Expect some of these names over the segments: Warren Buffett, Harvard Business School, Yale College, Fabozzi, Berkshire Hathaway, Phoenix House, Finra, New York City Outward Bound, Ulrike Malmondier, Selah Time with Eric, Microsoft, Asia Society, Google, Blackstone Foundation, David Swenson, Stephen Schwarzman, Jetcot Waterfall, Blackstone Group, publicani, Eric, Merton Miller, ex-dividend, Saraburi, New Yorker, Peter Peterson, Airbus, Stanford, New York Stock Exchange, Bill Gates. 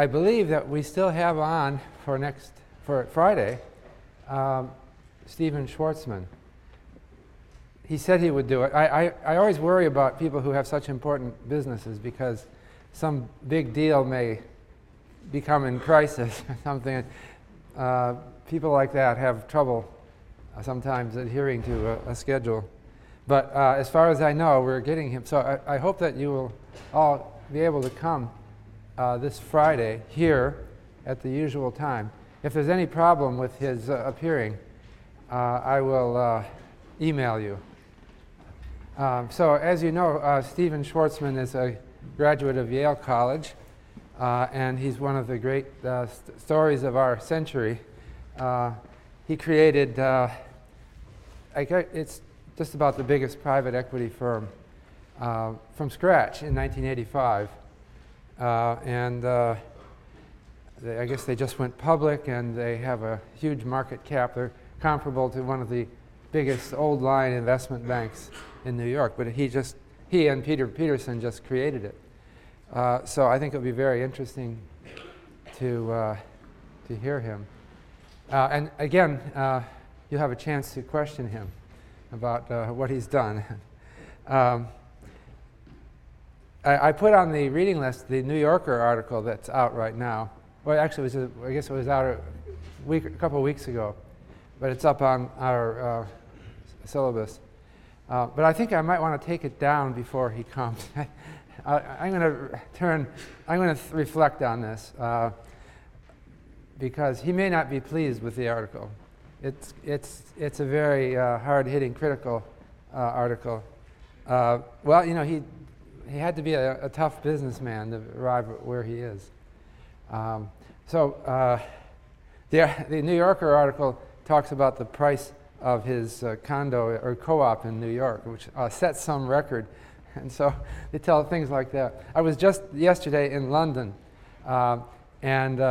I believe that we still have on for Friday, Stephen Schwarzman. He said he would do it. I always worry about people who have such important businesses because some big deal may become in crisis or something. People like that have trouble sometimes adhering to a schedule. But as far as I know, we're getting him. So I hope that you will all be able to come this Friday here at the usual time. If there's any problem with his appearing, I will email you. So as you know, Stephen Schwarzman is a graduate of Yale College, and he's one of the great stories of our century. He created, it's just about the biggest private equity firm from scratch in 1985. I guess they just went public, and they have a huge market cap. They're comparable to one of the biggest old-line investment banks in New York. But he and Peter Peterson just created it. So I think it'll be very interesting to hear him. And again, you'll have a chance to question him about what he's done. I put on the reading list the New Yorker article that's out right now. Well, actually, I guess it was out a couple of weeks ago, but it's up on our syllabus. But I think I might want to take it down before he comes. I'm going to reflect on this because he may not be pleased with the article. It's a very hard-hitting, critical article. Well, you know, he had to be a tough businessman to arrive at where he is. The New Yorker article talks about the price of his condo or co-op in New York, which sets some record. And so they tell things like that. I was just yesterday in London, and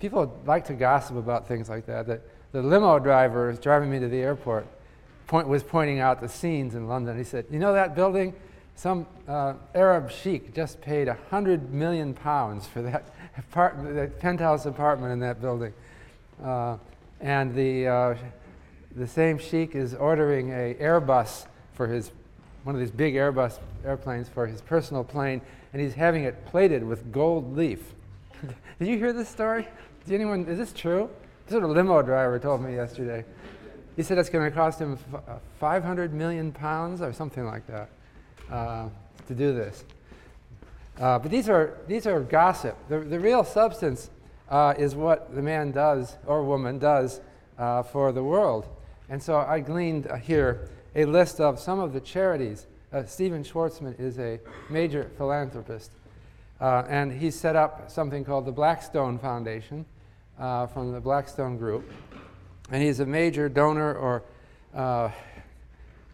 people like to gossip about things like that. The limo driver is driving me to the airport. Was pointing out the scenes in London. He said, "You know that building? Some Arab sheik just paid £100 million for that apartment, that penthouse apartment in that building." And the same sheik is ordering a Airbus for one of these big Airbus airplanes for his personal plane, and he's having it plated with gold leaf. Did you hear this story? Is this true? This is what a limo driver told me yesterday. He said it's going to cost him £500 million or something like that to do this. But these are gossip. The real substance is what the man does or woman does for the world. And so I gleaned here a list of some of the charities. Stephen Schwarzman is a major philanthropist, and he set up something called the Blackstone Foundation from the Blackstone Group. And he's a major donor or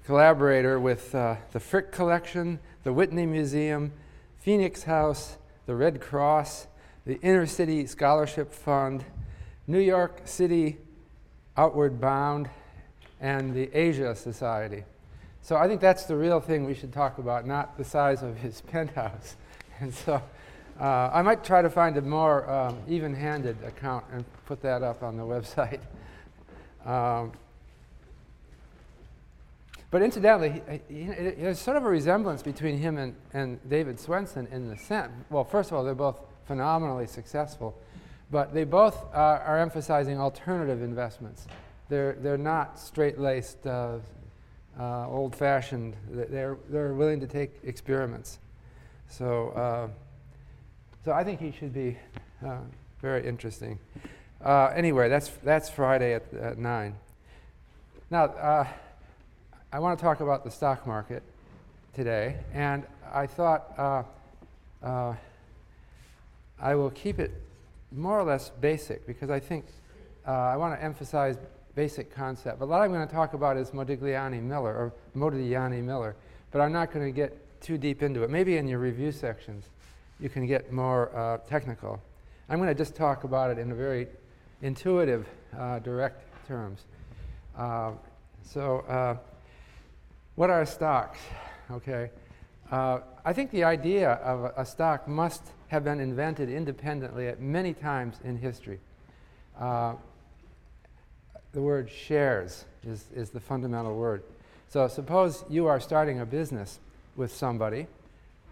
collaborator with the Frick Collection, the Whitney Museum, Phoenix House, the Red Cross, the Inner City Scholarship Fund, New York City Outward Bound, and the Asia Society. So I think that's the real thing we should talk about, not the size of his penthouse. And so I might try to find a more even-handed account and put that up on the website. But incidentally, there's sort of a resemblance between him and David Swenson in the sense. Well, first of all, they're both phenomenally successful, but they both are emphasizing alternative investments. They're not straight-laced, old-fashioned. They're willing to take experiments. So I think he should be very interesting. Anyway, that's Friday at 9. Now. I want to talk about the stock market today, and I thought I will keep it more or less basic because I think I want to emphasize basic concept. But what I'm going to talk about is Modigliani Miller, but I'm not going to get too deep into it. Maybe in your review sections you can get more technical. I'm going to just talk about it in a very intuitive, direct terms. What are stocks? Okay, I think the idea of a stock must have been invented independently at many times in history. The word shares is the fundamental word. So suppose you are starting a business with somebody.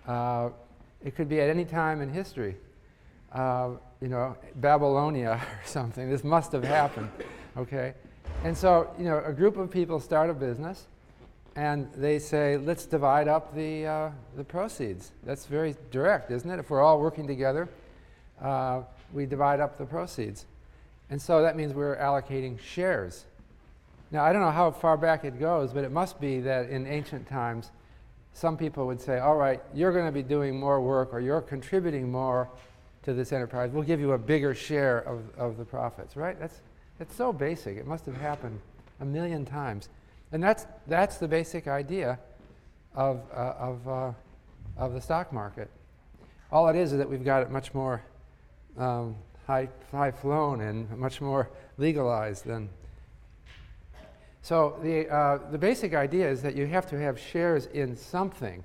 It could be at any time in history. You know, Babylonia or something. This must have happened, okay? And so, you know, a group of people start a business, and they say, let's divide up the proceeds. That's very direct, isn't it? If we're all working together, we divide up the proceeds. And so that means we're allocating shares. Now, I don't know how far back it goes, but it must be that in ancient times, some people would say, all right, you're going to be doing more work, or you're contributing more to this enterprise. We'll give you a bigger share of the profits, right? That's so basic. It must have happened a million times. And that's the basic idea of the stock market. All it is that we've got it much more high-flown and much more legalized than. So the basic idea is that you have to have shares in something,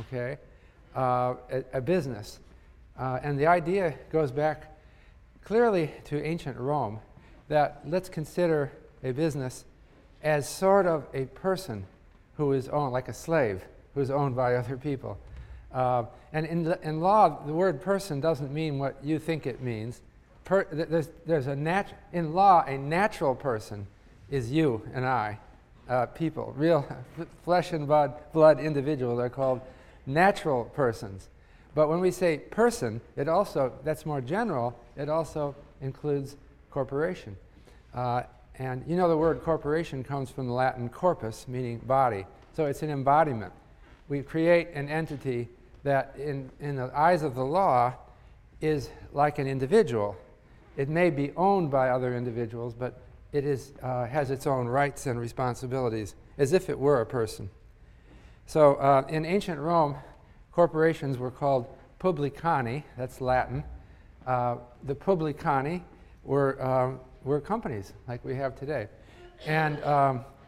okay, a business, and the idea goes back clearly to ancient Rome. That let's consider a business as sort of a person who is owned, like a slave, who is owned by other people. And in law, the word person doesn't mean what you think it means. In law, a natural person is you and I, people. Real flesh and blood individuals are called natural persons. But when we say person, that's more general, it also includes corporation. And you know the word corporation comes from the Latin corpus, meaning body. So it's an embodiment. We create an entity that in the eyes of the law is like an individual. It may be owned by other individuals, but it is has its own rights and responsibilities, as if it were a person. So in ancient Rome, corporations were called publicani, that's Latin. The publicani were companies like we have today. And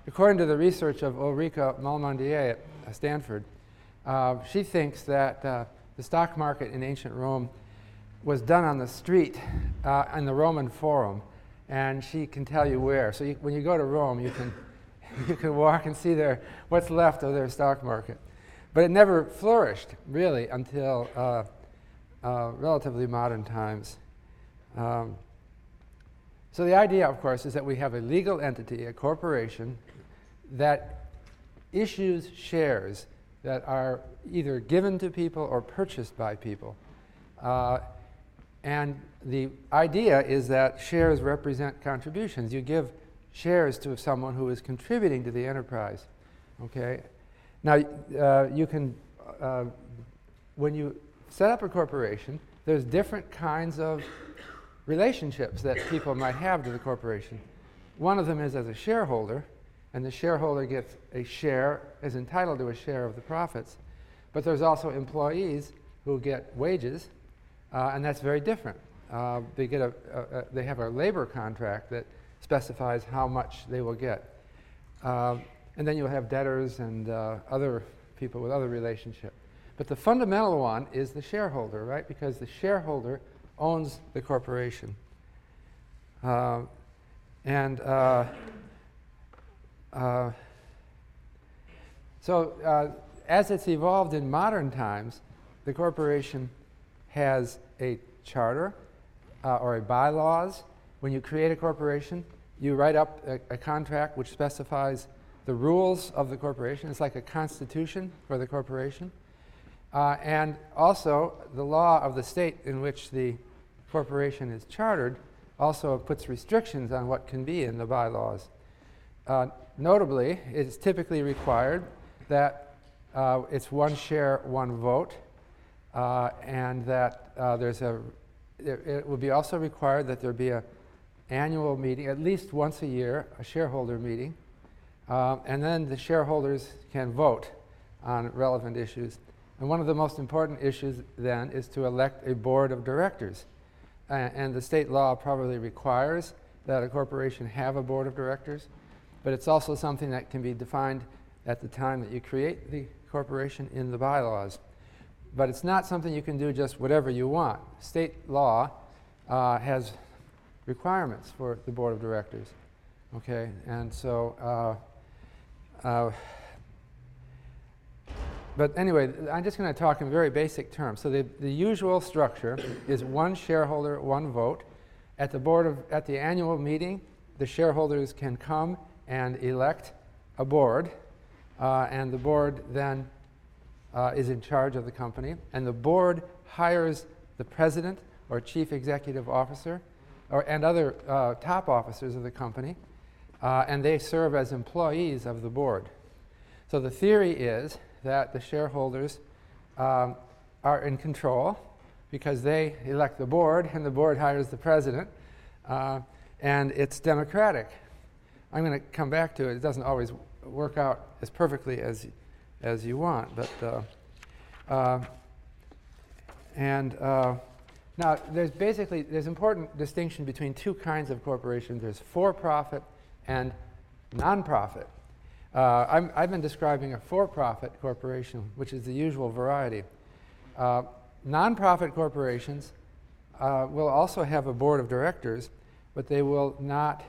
according to the research of Ulrike Malmondier at Stanford, she thinks that the stock market in ancient Rome was done on the street in the Roman Forum, and she can tell you where. So when you go to Rome, you can walk and see what's left of their stock market. But it never flourished, really, until relatively modern times. So the idea, of course, is that we have a legal entity, a corporation, that issues shares that are either given to people or purchased by people. And the idea is that shares represent contributions. You give shares to someone who is contributing to the enterprise. Okay. Now, you can, when you set up a corporation, there's different kinds of relationships that people might have to the corporation. One of them is as a shareholder, and the shareholder gets a share, is entitled to a share of the profits. But there's also employees who get wages, and that's very different. They have a labor contract that specifies how much they will get. And then you'll have debtors and other people with other relationships. But the fundamental one is the shareholder, right? Because the shareholder owns the corporation. As it's evolved in modern times, the corporation has a charter or a bylaws. When you create a corporation, you write up a contract which specifies the rules of the corporation. It's like a constitution for the corporation. And also, the law of the state in which the corporation is chartered also puts restrictions on what can be in the bylaws. Notably, it is typically required that it's one share, one vote, and that it would be also required that there be an annual meeting, at least once a year, a shareholder meeting, and then the shareholders can vote on relevant issues. And one of the most important issues then is to elect a board of directors. And the state law probably requires that a corporation have a board of directors, but it's also something that can be defined at the time that you create the corporation in the bylaws. But it's not something you can do just whatever you want. State law has requirements for the board of directors. Okay, and so, but anyway, I'm just going to talk in very basic terms. So the usual structure is one shareholder, one vote. At the at the annual meeting, the shareholders can come and elect a board, and the board then is in charge of the company, and the board hires the president or chief executive officer and other top officers of the company, and they serve as employees of the board. So the theory is that the shareholders are in control because they elect the board, and the board hires the president, and it's democratic. I'm going to come back to it. It doesn't always work out as perfectly as you want, but now there's important distinction between two kinds of corporations. There's for-profit and non-profit. I've been describing a for-profit corporation, which is the usual variety. Non-profit corporations will also have a board of directors, but they will not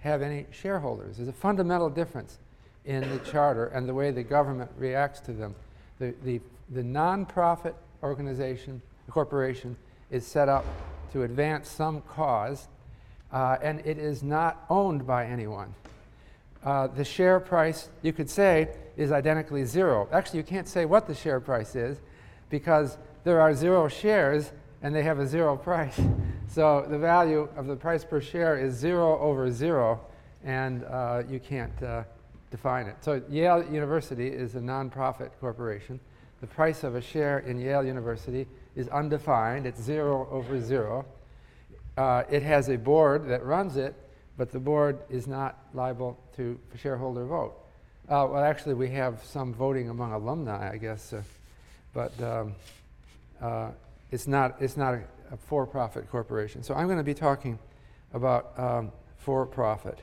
have any shareholders. There's a fundamental difference in the charter and the way the government reacts to them. The non-profit organization, the corporation, is set up to advance some cause, and it is not owned by anyone. The share price, you could say, is identically zero. Actually, you can't say what the share price is because there are zero shares and they have a zero price. So the value of the price per share is 0/0, and you can't define it. So Yale University is a nonprofit corporation. The price of a share in Yale University is undefined. It's 0/0. It has a board that runs it, but the board is not liable to a shareholder vote. Well, actually, we have some voting among alumni, I guess, but it's not a for-profit corporation. So I'm going to be talking about for-profit.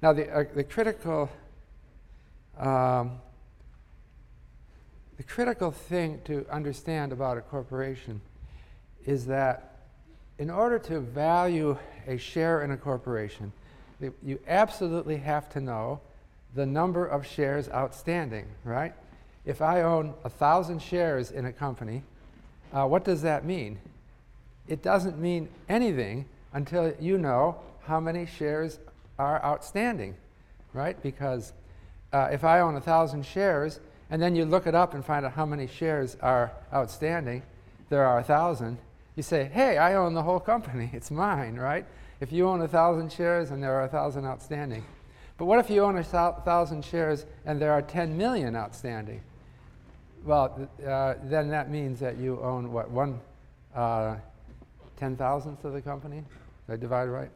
Now, the critical thing to understand about a corporation is that in order to value a share in a corporation, you absolutely have to know the number of shares outstanding, right? If I own 1,000 shares in a company, what does that mean? It doesn't mean anything until you know how many shares are outstanding, right? Because if I own 1,000 shares, and then you look it up and find out how many shares are outstanding, there are 1,000, you say, hey, I own the whole company, it's mine, right? If you own 1,000 shares and there are 1,000 outstanding. But what if you own 1,000 shares and there are 10 million outstanding? Well, then that means that you own, what, 1/10,000th of the company? Did I divide right?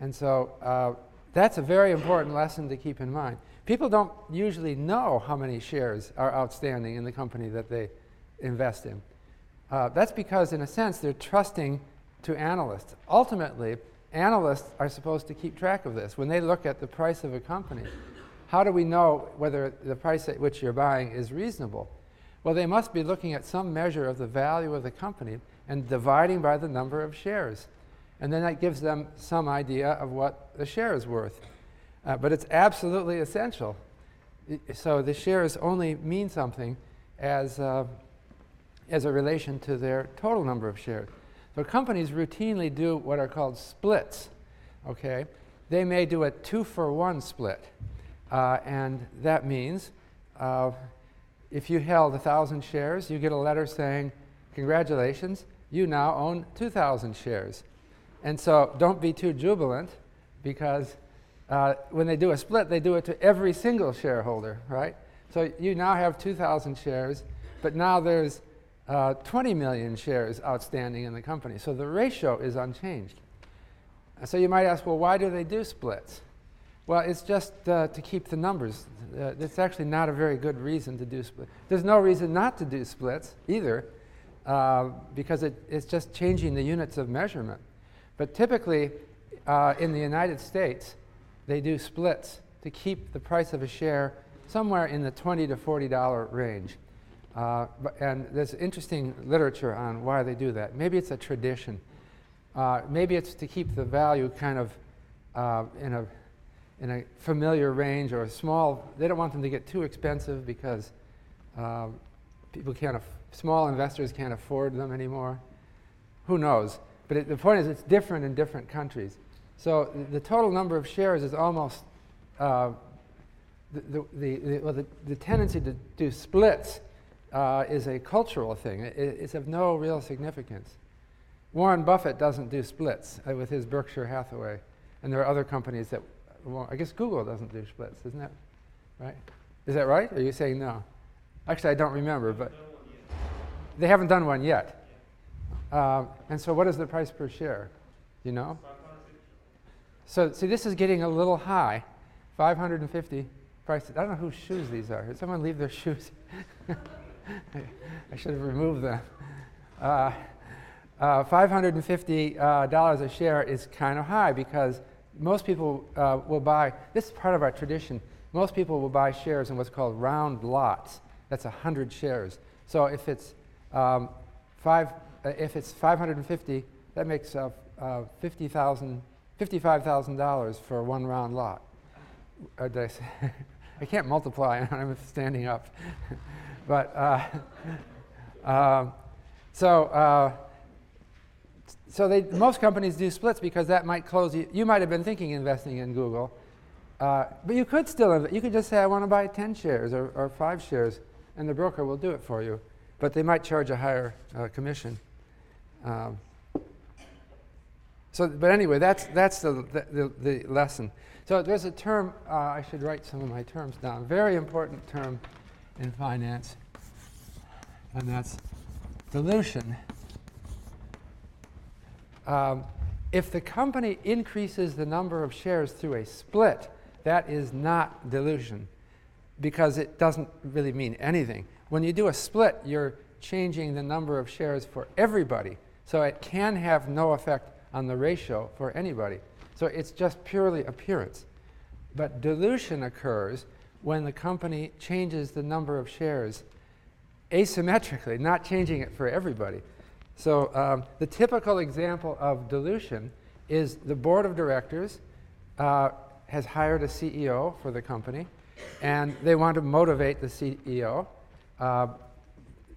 And so that's a very important lesson to keep in mind. People don't usually know how many shares are outstanding in the company that they invest in. That's because, in a sense, they're trusting to analysts. Ultimately, analysts are supposed to keep track of this. When they look at the price of a company, how do we know whether the price at which you're buying is reasonable? Well, they must be looking at some measure of the value of the company and dividing by the number of shares. And then that gives them some idea of what the share is worth. But it's absolutely essential. So the shares only mean something as a relation to their total number of shares. So companies routinely do what are called splits, okay? They may do a 2-for-1 split. And that means if you held 1,000 shares, you get a letter saying, congratulations, you now own 2,000 shares. And so don't be too jubilant, because when they do a split, they do it to every single shareholder, right? So you now have 2,000 shares, but now there's 20 million shares outstanding in the company. So the ratio is unchanged. So you might ask, well, why do they do splits? Well, it's just to keep the numbers. It's actually not a very good reason to do splits. There's no reason not to do splits either, because it's just changing the units of measurement. But typically, in the United States, they do splits to keep the price of a share somewhere in the $20 to $40 range. And there's interesting literature on why they do that. Maybe it's a tradition. Maybe it's to keep the value kind of in a familiar range or a small. They don't want them to get too expensive because people can't. Small investors can't afford them anymore. Who knows? But the point is, it's different in different countries. So the total number of shares is almost the tendency to do splits is a cultural thing. It's of no real significance. Warren Buffett doesn't do splits with his Berkshire Hathaway, and there are other companies that. Well, I guess Google doesn't do splits, isn't that right? Is that right? Or are you saying no? Actually, I don't remember, but they haven't done one yet. And so, what is the price per share? You know. So, see, this is getting a little high. 550 prices. I don't know whose shoes these are. Did someone leave their shoes? I should have removed them. $550 a share is kind of high because most people will buy. This is part of our tradition. Most people will buy shares in what's called round lots. That's 100 shares. So if it's $550, that makes $55,000 for one round lot. I can't multiply when I'm standing up. But so most companies do splits because that might close you. You might have been thinking investing in Google, but you could still invest. You could just say, I want to buy 10 shares or 5 shares, and the broker will do it for you. But they might charge a higher commission. But anyway, that's the lesson. So there's a term, I should write some of my terms down, very important term in finance, and that's dilution. If the company increases the number of shares through a split, that is not dilution because it doesn't really mean anything. When you do a split, you're changing the number of shares for everybody, so it can have no effect on the ratio for anybody. So it's just purely appearance. But dilution occurs when the company changes the number of shares asymmetrically, not changing it for everybody. So the typical example of dilution is the board of directors has hired a CEO for the company, and they want to motivate the CEO.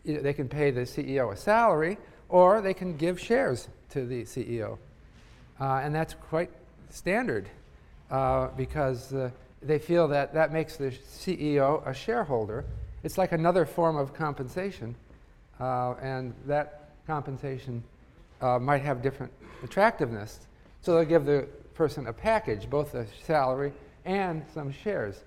They can pay the CEO a salary, or they can give shares to the CEO. And that's quite standard because they feel that that makes the CEO a shareholder. It's like another form of compensation, and that compensation might have different attractiveness. So they'll give the person a package, both a salary and some shares.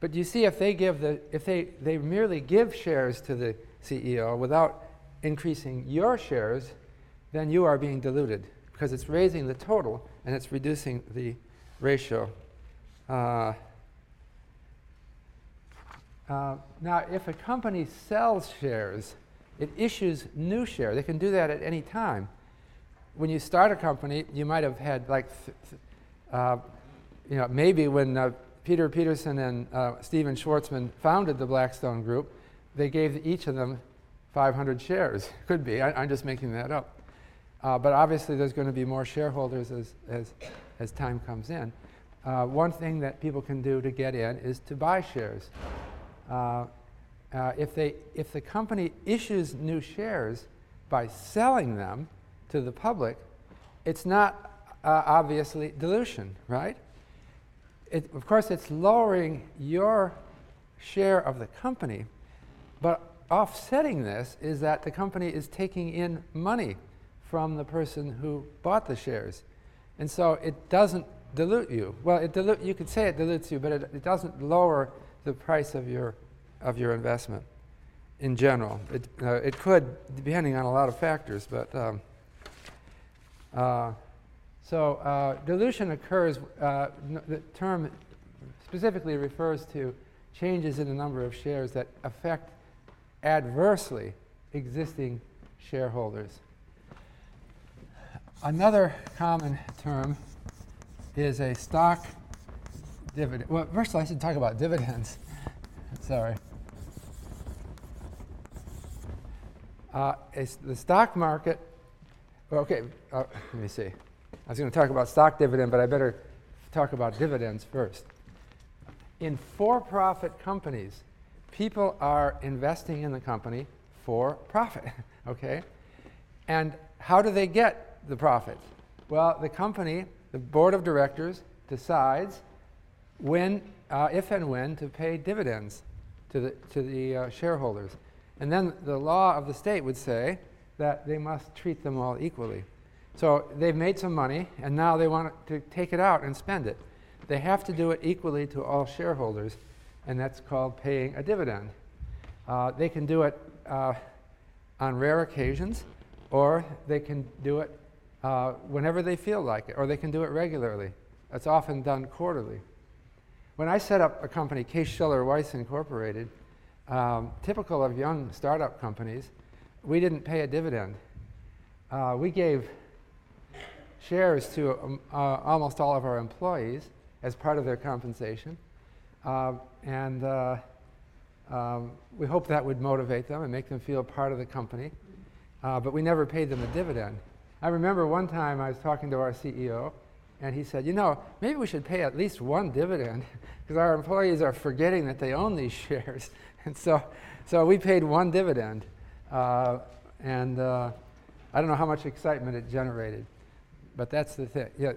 But you see, if they merely give shares to the CEO without increasing your shares, then you are being diluted, because it's raising the total and it's reducing the ratio. Now, if a company sells shares, it issues new shares. They can do that at any time. When you start a company, you might have had like, maybe when Peter Peterson and Stephen Schwarzman founded the Blackstone Group, they gave each of them 500 shares. Could be. I'm just making that up. But obviously, there's going to be more shareholders as time comes in. One thing that people can do to get in is to buy shares. If the company issues new shares by selling them to the public, it's not obviously dilution, right? Of course, it's lowering your share of the company, but offsetting this is that the company is taking in money from the person who bought the shares. And so it doesn't dilute you. Well, you could say it dilutes you, but it doesn't lower the price of your investment in general. It could, depending on a lot of factors. But dilution occurs, the term specifically refers to changes in the number of shares that affect adversely existing shareholders. Another common term is a stock dividend. Well, first I should talk about dividends. Sorry. It's the stock market. Okay, let me see. I was going to talk about stock dividend, but I better talk about dividends first. In for-profit companies, people are investing in the company for profit, okay? And how do they get the profit? Well, the company, the board of directors, decides when, if and when, to pay dividends to the shareholders. And then the law of the state would say that they must treat them all equally. So they've made some money, and now they want to take it out and spend it. They have to do it equally to all shareholders, and that's called paying a dividend. They can do it on rare occasions, or they can do it whenever they feel like it, or they can do it regularly. That's often done quarterly. When I set up a company, Case, Schiller, Weiss, Incorporated, typical of young startup companies, we didn't pay a dividend. We gave shares to almost all of our employees as part of their compensation. We hope that would motivate them and make them feel part of the company. But we never paid them a dividend. I remember one time I was talking to our CEO, and he said, you know, maybe we should pay at least one dividend because our employees are forgetting that they own these shares. And so we paid one dividend. I don't know how much excitement it generated. But that's the thing. Yeah.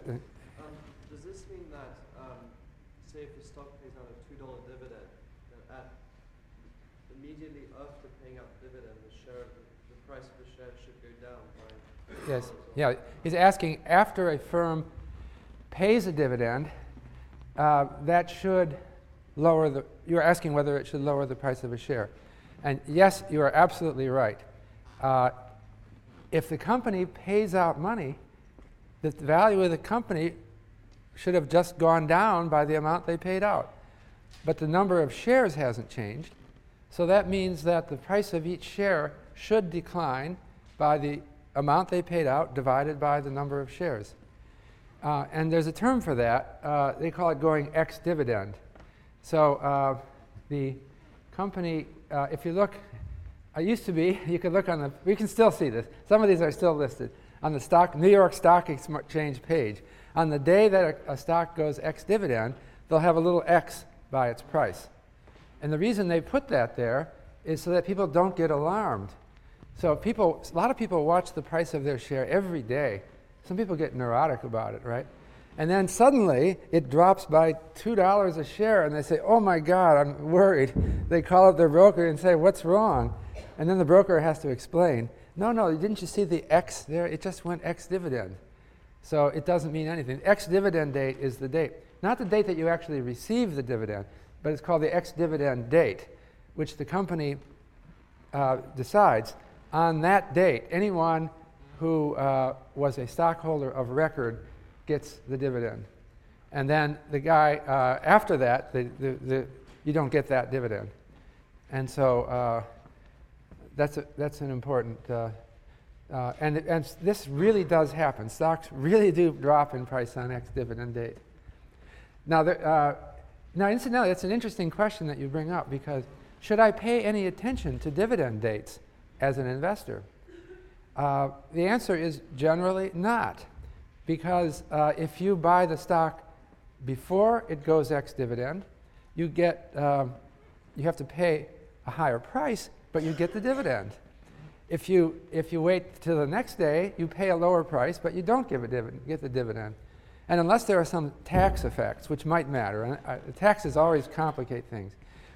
Does this mean that, say, if the stock pays out a $2 dividend, that immediately after paying out the dividend, the price of the share should go down by? Yes. Yeah. He's asking after a firm pays a dividend, that should lower the. You're asking whether it should lower the price of a share, and yes, you are absolutely right. If the company pays out money, the value of the company should have just gone down by the amount they paid out. But the number of shares hasn't changed, so that means that the price of each share should decline by the amount they paid out divided by the number of shares. And there's a term for that. They call it going ex-dividend. So the company, if you look, it used to be, you could look on the, we can still see this. Some of these are still listed on the New York Stock Exchange page. On the day that a stock goes ex-dividend, they'll have a little X by its price. And the reason they put that there is so that people don't get alarmed. So a lot of people watch the price of their share every day. Some people get neurotic about it, right? And then suddenly it drops by $2 a share, and they say, oh my God, I'm worried. They call up their broker and say, what's wrong? And then the broker has to explain. No, didn't you see the X there? It just went ex-dividend. So it doesn't mean anything. Ex-dividend date is the date. Not the date that you actually receive the dividend, but it's called the ex-dividend date, which the company decides. On that date, anyone who was a stockholder of record gets the dividend. And then the guy, after that, you don't get that dividend. And so, that's an important, and this really does happen. Stocks really do drop in price on ex-dividend date. Now, incidentally, that's an interesting question that you bring up, because should I pay any attention to dividend dates as an investor? The answer is generally not, because if you buy the stock before it goes ex-dividend, you have to pay a higher price, but you get the dividend. If you wait till the next day, you pay a lower price, but you don't get the dividend. And unless there are some tax effects, which might matter, and taxes always complicate things,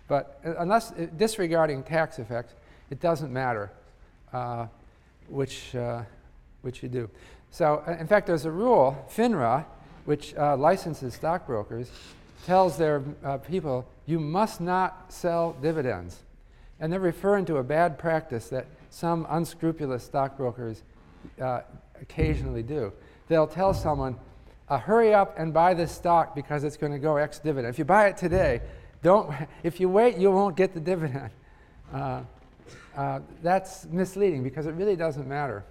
but unless disregarding tax effects, it doesn't matter which you do. So, in fact, there's a rule, Finra, which licenses stockbrokers, tells their people, you must not sell dividends. And they're referring to a bad practice that some unscrupulous stockbrokers occasionally do. They'll tell someone, hurry up and buy this stock because it's going to go ex-dividend. If you buy it today, if you wait, you won't get the dividend. That's misleading, because it really doesn't matter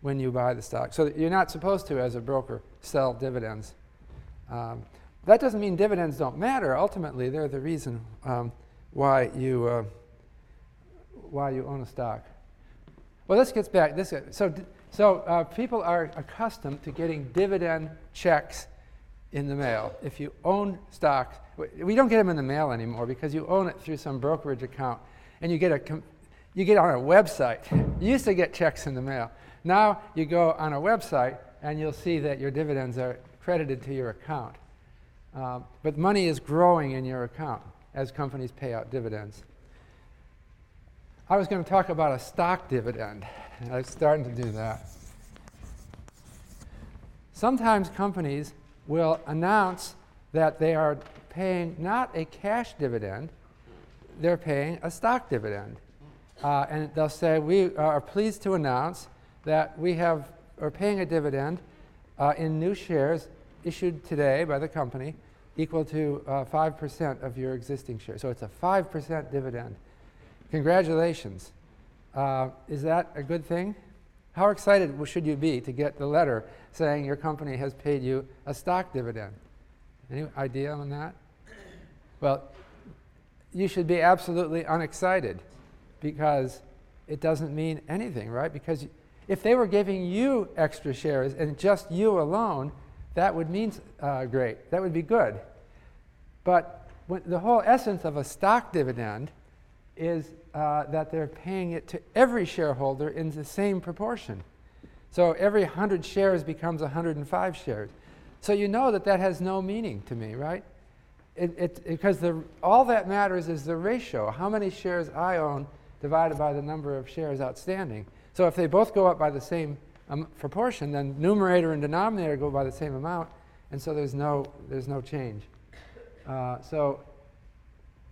when you buy the stock. So you're not supposed to, as a broker, sell dividends. That doesn't mean dividends don't matter. Ultimately, they're the reason why you own a stock. Well, this gets back. So people are accustomed to getting dividend checks in the mail. If you own stocks, we don't get them in the mail anymore because you own it through some brokerage account, and you get you get on a website. You used to get checks in the mail. Now you go on a website and you'll see that your dividends are credited to your account. But money is growing in your account as companies pay out dividends. I was going to talk about a stock dividend, and I was starting to do that. Sometimes companies will announce that they are paying not a cash dividend, they're paying a stock dividend. And they'll say, we are pleased to announce that we are paying a dividend in new shares issued today by the company equal to 5% of your existing shares. So it's a 5% dividend. Congratulations. Is that a good thing? How excited should you be to get the letter saying your company has paid you a stock dividend? Any idea on that? Well, you should be absolutely unexcited because it doesn't mean anything, right? Because if they were giving you extra shares and just you alone, that would mean great. That would be good. But the whole essence of a stock dividend is that they're paying it to every shareholder in the same proportion. So every 100 shares becomes 105 shares. So you know that has no meaning to me, right? Because all that matters is the ratio, how many shares I own divided by the number of shares outstanding. So if they both go up by the same proportion, then numerator and denominator go by the same amount, and so there's no change. So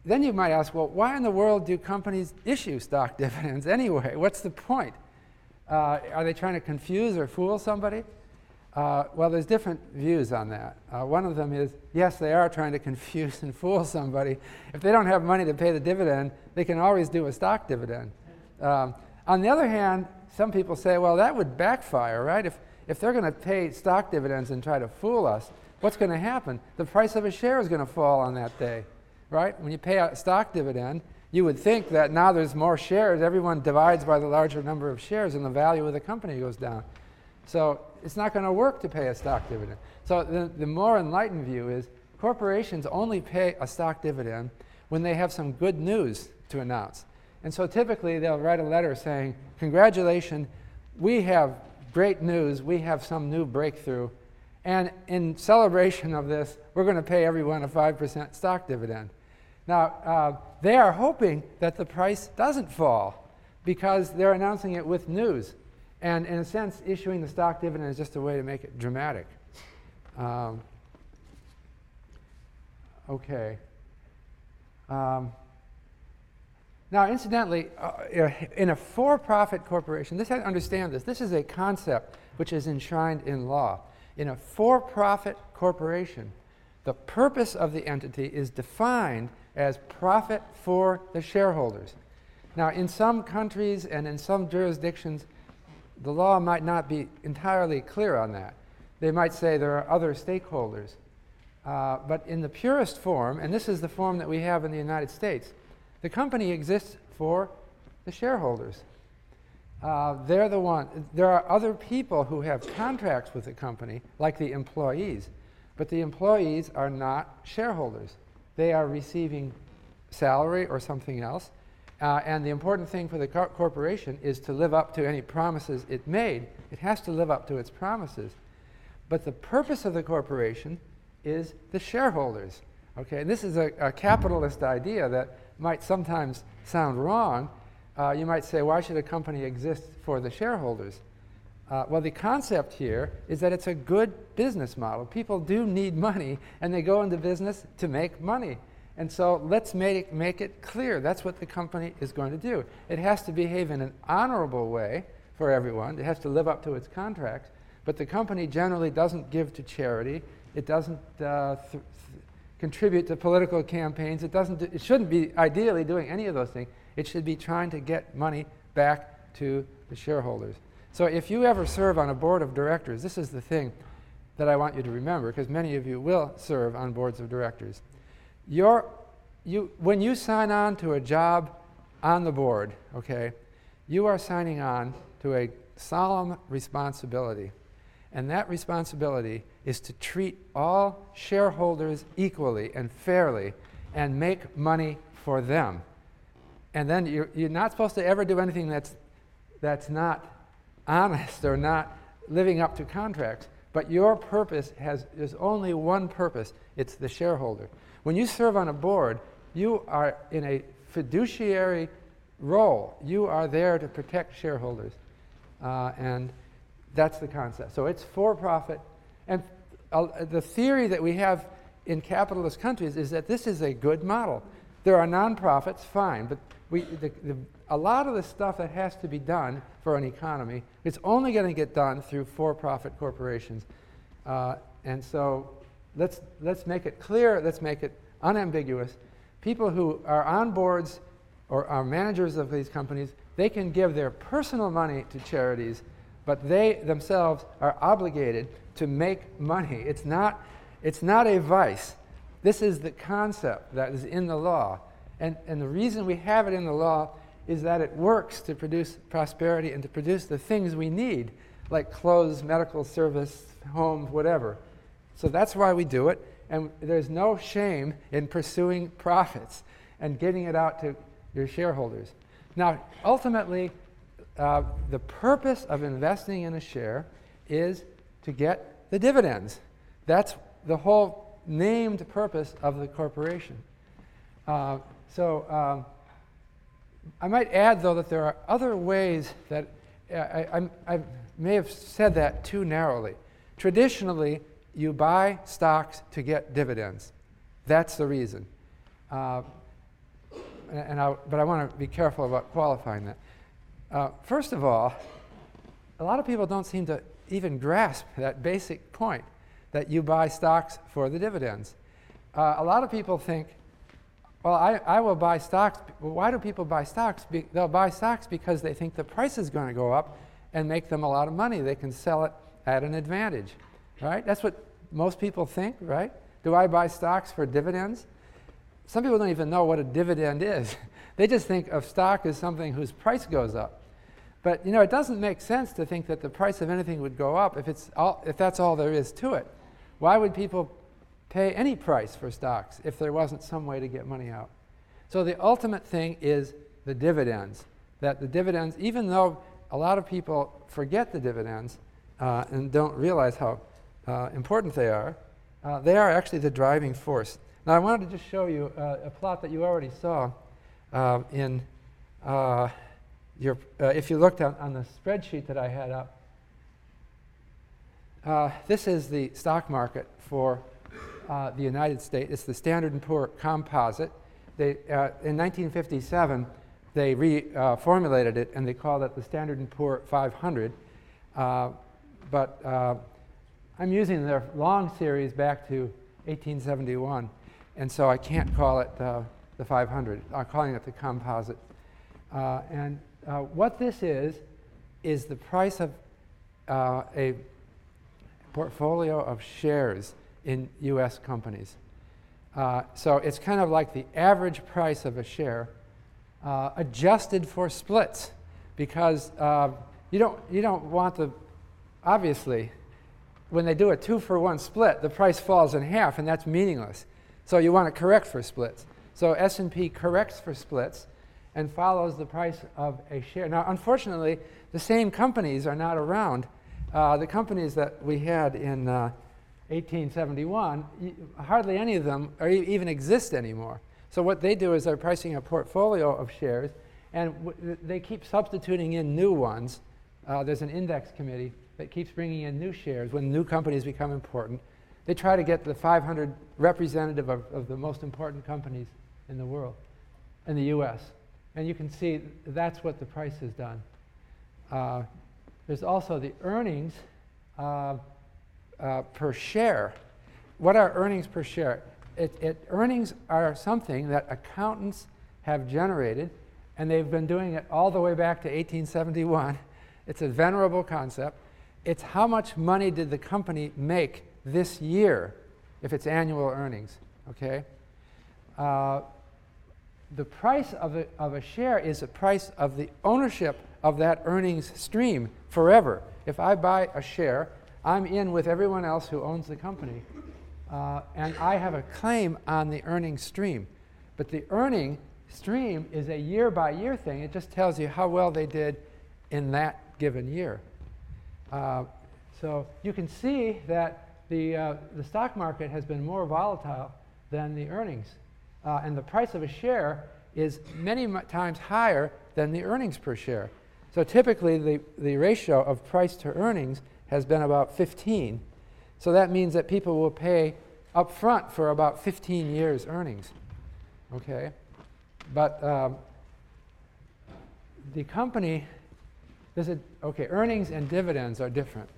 then you might ask, well, why in the world do companies issue stock dividends anyway? What's the point? Are they trying to confuse or fool somebody? Well, there's different views on that. One of them is, yes, they are trying to confuse and fool somebody. If they don't have money to pay the dividend, they can always do a stock dividend. On the other hand, some people say, well, that would backfire, right? If they're going to pay stock dividends and try to fool us, what's going to happen? The price of a share is going to fall on that day, right? When you pay a stock dividend, you would think that now there's more shares, everyone divides by the larger number of shares, and the value of the company goes down. So it's not going to work to pay a stock dividend. So the more enlightened view is corporations only pay a stock dividend when they have some good news to announce. And so typically they'll write a letter saying, congratulations, we have great news, we have some new breakthrough, and in celebration of this, we're going to pay everyone a 5% stock dividend. Now, they are hoping that the price doesn't fall because they're announcing it with news. And in a sense, issuing the stock dividend is just a way to make it dramatic. Now, incidentally, in a for-profit corporation, understand this. This is a concept which is enshrined in law. In a for-profit corporation, the purpose of the entity is defined as profit for the shareholders. Now, in some countries and in some jurisdictions, the law might not be entirely clear on that. They might say there are other stakeholders. But in the purest form, and this is the form that we have in the United States, the company exists for the shareholders. There are other people who have contracts with the company, like the employees, but the employees are not shareholders. They are receiving salary or something else. And the important thing for the corporation is to live up to any promises it made. It has to live up to its promises. But the purpose of the corporation is the shareholders. Okay, and this is a capitalist idea that might sometimes sound wrong. You might say, why should a company exist for the shareholders? Well, the concept here is that it's a good business model. People do need money, and they go into business to make money. And so let's make it clear. That's what the company is going to do. It has to behave in an honorable way for everyone. It has to live up to its contracts. But the company generally doesn't give to charity. It doesn't contribute to political campaigns. It shouldn't be ideally doing any of those things. It should be trying to get money back to the shareholders. So if you ever serve on a board of directors, this is the thing that I want you to remember, because many of you will serve on boards of directors. Your when you sign on to a job on the board, okay, you are signing on to a solemn responsibility. And that responsibility is to treat all shareholders equally and fairly and make money for them. And then you're not supposed to ever do anything that's not honest or not living up to contracts. But your purpose is only one purpose. It's the shareholder. When you serve on a board, you are in a fiduciary role. You are there to protect shareholders. And that's the concept. So it's for-profit. And the theory that we have in capitalist countries is that this is a good model. There are nonprofits, fine, but a lot of the stuff that has to be done for an economy, it's only going to get done through for-profit corporations. And so let's make it clear, let's make it unambiguous. People who are on boards or are managers of these companies, they can give their personal money to charities, but they themselves are obligated to make money. It's not a vice. This is the concept that is in the law. And the reason we have it in the law is that it works to produce prosperity and to produce the things we need, like clothes, medical service, homes, whatever. So that's why we do it. And there's no shame in pursuing profits and getting it out to your shareholders. Now, ultimately, the purpose of investing in a share is to get the dividends. That's the whole named purpose of the corporation. So I might add, though, that there are other ways that I may have said that too narrowly. Traditionally, you buy stocks to get dividends. That's the reason. But I want to be careful about qualifying that. First of all, a lot of people don't seem to even grasp that basic point, that you buy stocks for the dividends. A lot of people think, well, I will buy stocks. Why do people buy stocks? They'll buy stocks because they think the price is going to go up and make them a lot of money. They can sell it at an advantage, right? That's what most people think, right? Do I buy stocks for dividends? Some people don't even know what a dividend is. They just think of stock as something whose price goes up. But, you know, it doesn't make sense to think that the price of anything would go up if that's all there is to it. Why would people pay any price for stocks if there wasn't some way to get money out? So the ultimate thing is the dividends, that the dividends, even though a lot of people forget the dividends and don't realize how important they are actually the driving force. Now, I wanted to just show you a plot that you already saw if you looked on the spreadsheet that I had up. This is the stock market for the United States. It's the Standard & Poor Composite. In 1957, they reformulated it, and they called it the Standard & Poor 500. But I'm using their long series back to 1871, and so I can't call it the 500. I'm calling it the composite. And what this is the price of a portfolio of shares in U.S. companies. So it's kind of like the average price of a share adjusted for splits, because you don't want the, obviously, when they do a 2-for-1 split, the price falls in half, and that's meaningless. So you want to correct for splits. So S&P corrects for splits and follows the price of a share. Now, unfortunately, the same companies are not around. The companies that we had in 1871, hardly any of them even exist anymore. So what they do is they're pricing a portfolio of shares, and they keep substituting in new ones. There's an index committee that keeps bringing in new shares when new companies become important. They try to get the 500 representative of the most important companies in the world, in the U.S. And you can see that's what the price has done. There's also the earnings per share. What are earnings per share? Earnings are something that accountants have generated, and they've been doing it all the way back to 1871. It's a venerable concept. It's how much money did the company make this year, if it's annual earnings, okay? the price of a share is the price of the ownership of that earnings stream forever. If I buy a share, I'm in with everyone else who owns the company, and I have a claim on the earnings stream. But the earning stream is a year-by-year thing. It just tells you how well they did in that given year. So you can see that the stock market has been more volatile than the earnings. And the price of a share is many times higher than the earnings per share. So typically, the ratio of price to earnings has been about 15. So that means that people will pay up front for about 15 years' earnings. Okay, but the company, earnings and dividends are different.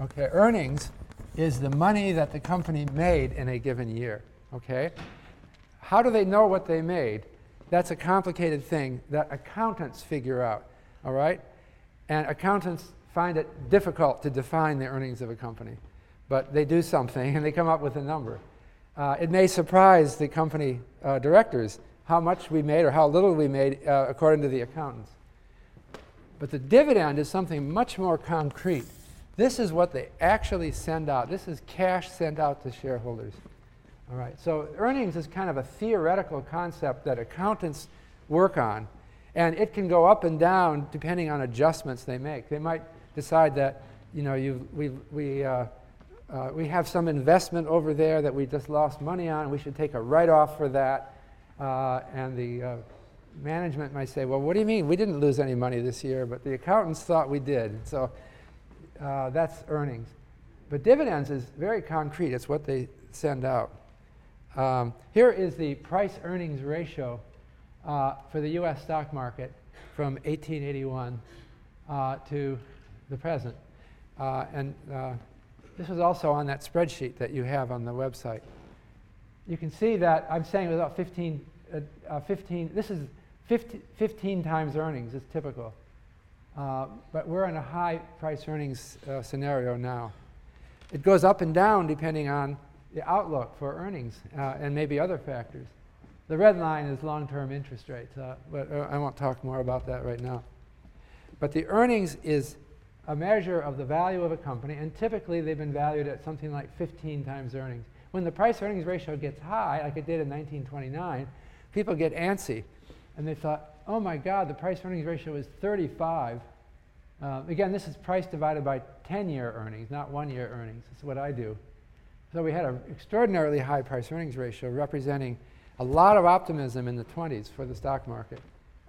Okay, earnings is the money that the company made in a given year. Okay, how do they know what they made? That's a complicated thing that accountants figure out. All right, and accountants find it difficult to define the earnings of a company, but they do something and they come up with a number. It may surprise the company directors how much we made or how little we made according to the accountants. But the dividend is something much more concrete. This is what they actually send out. This is cash sent out to shareholders. All right, so earnings is kind of a theoretical concept that accountants work on, and it can go up and down depending on adjustments they make. They might decide that, you know, we have some investment over there that we just lost money on, and we should take a write-off for that. And the management might say, well, what do you mean? We didn't lose any money this year, but the accountants thought we did. So that's earnings. But dividends is very concrete. It's what they send out. Here is the price-earnings ratio for the U.S. stock market from 1881 to the present. This is also on that spreadsheet that you have on the website. You can see that I'm saying about 15 times earnings is typical. But we're in a high price earnings scenario now. It goes up and down depending on the outlook for earnings and maybe other factors. The red line is long-term interest rates, but I won't talk more about that right now. But the earnings is a measure of the value of a company, and typically they've been valued at something like 15 times earnings. When the price-earnings ratio gets high, like it did in 1929, people get antsy, and they thought, oh my God, the price-earnings ratio is 35. Again, this is price divided by 10-year earnings, not one-year earnings. That's what I do. So we had an extraordinarily high price-earnings ratio representing a lot of optimism in the 20s for the stock market,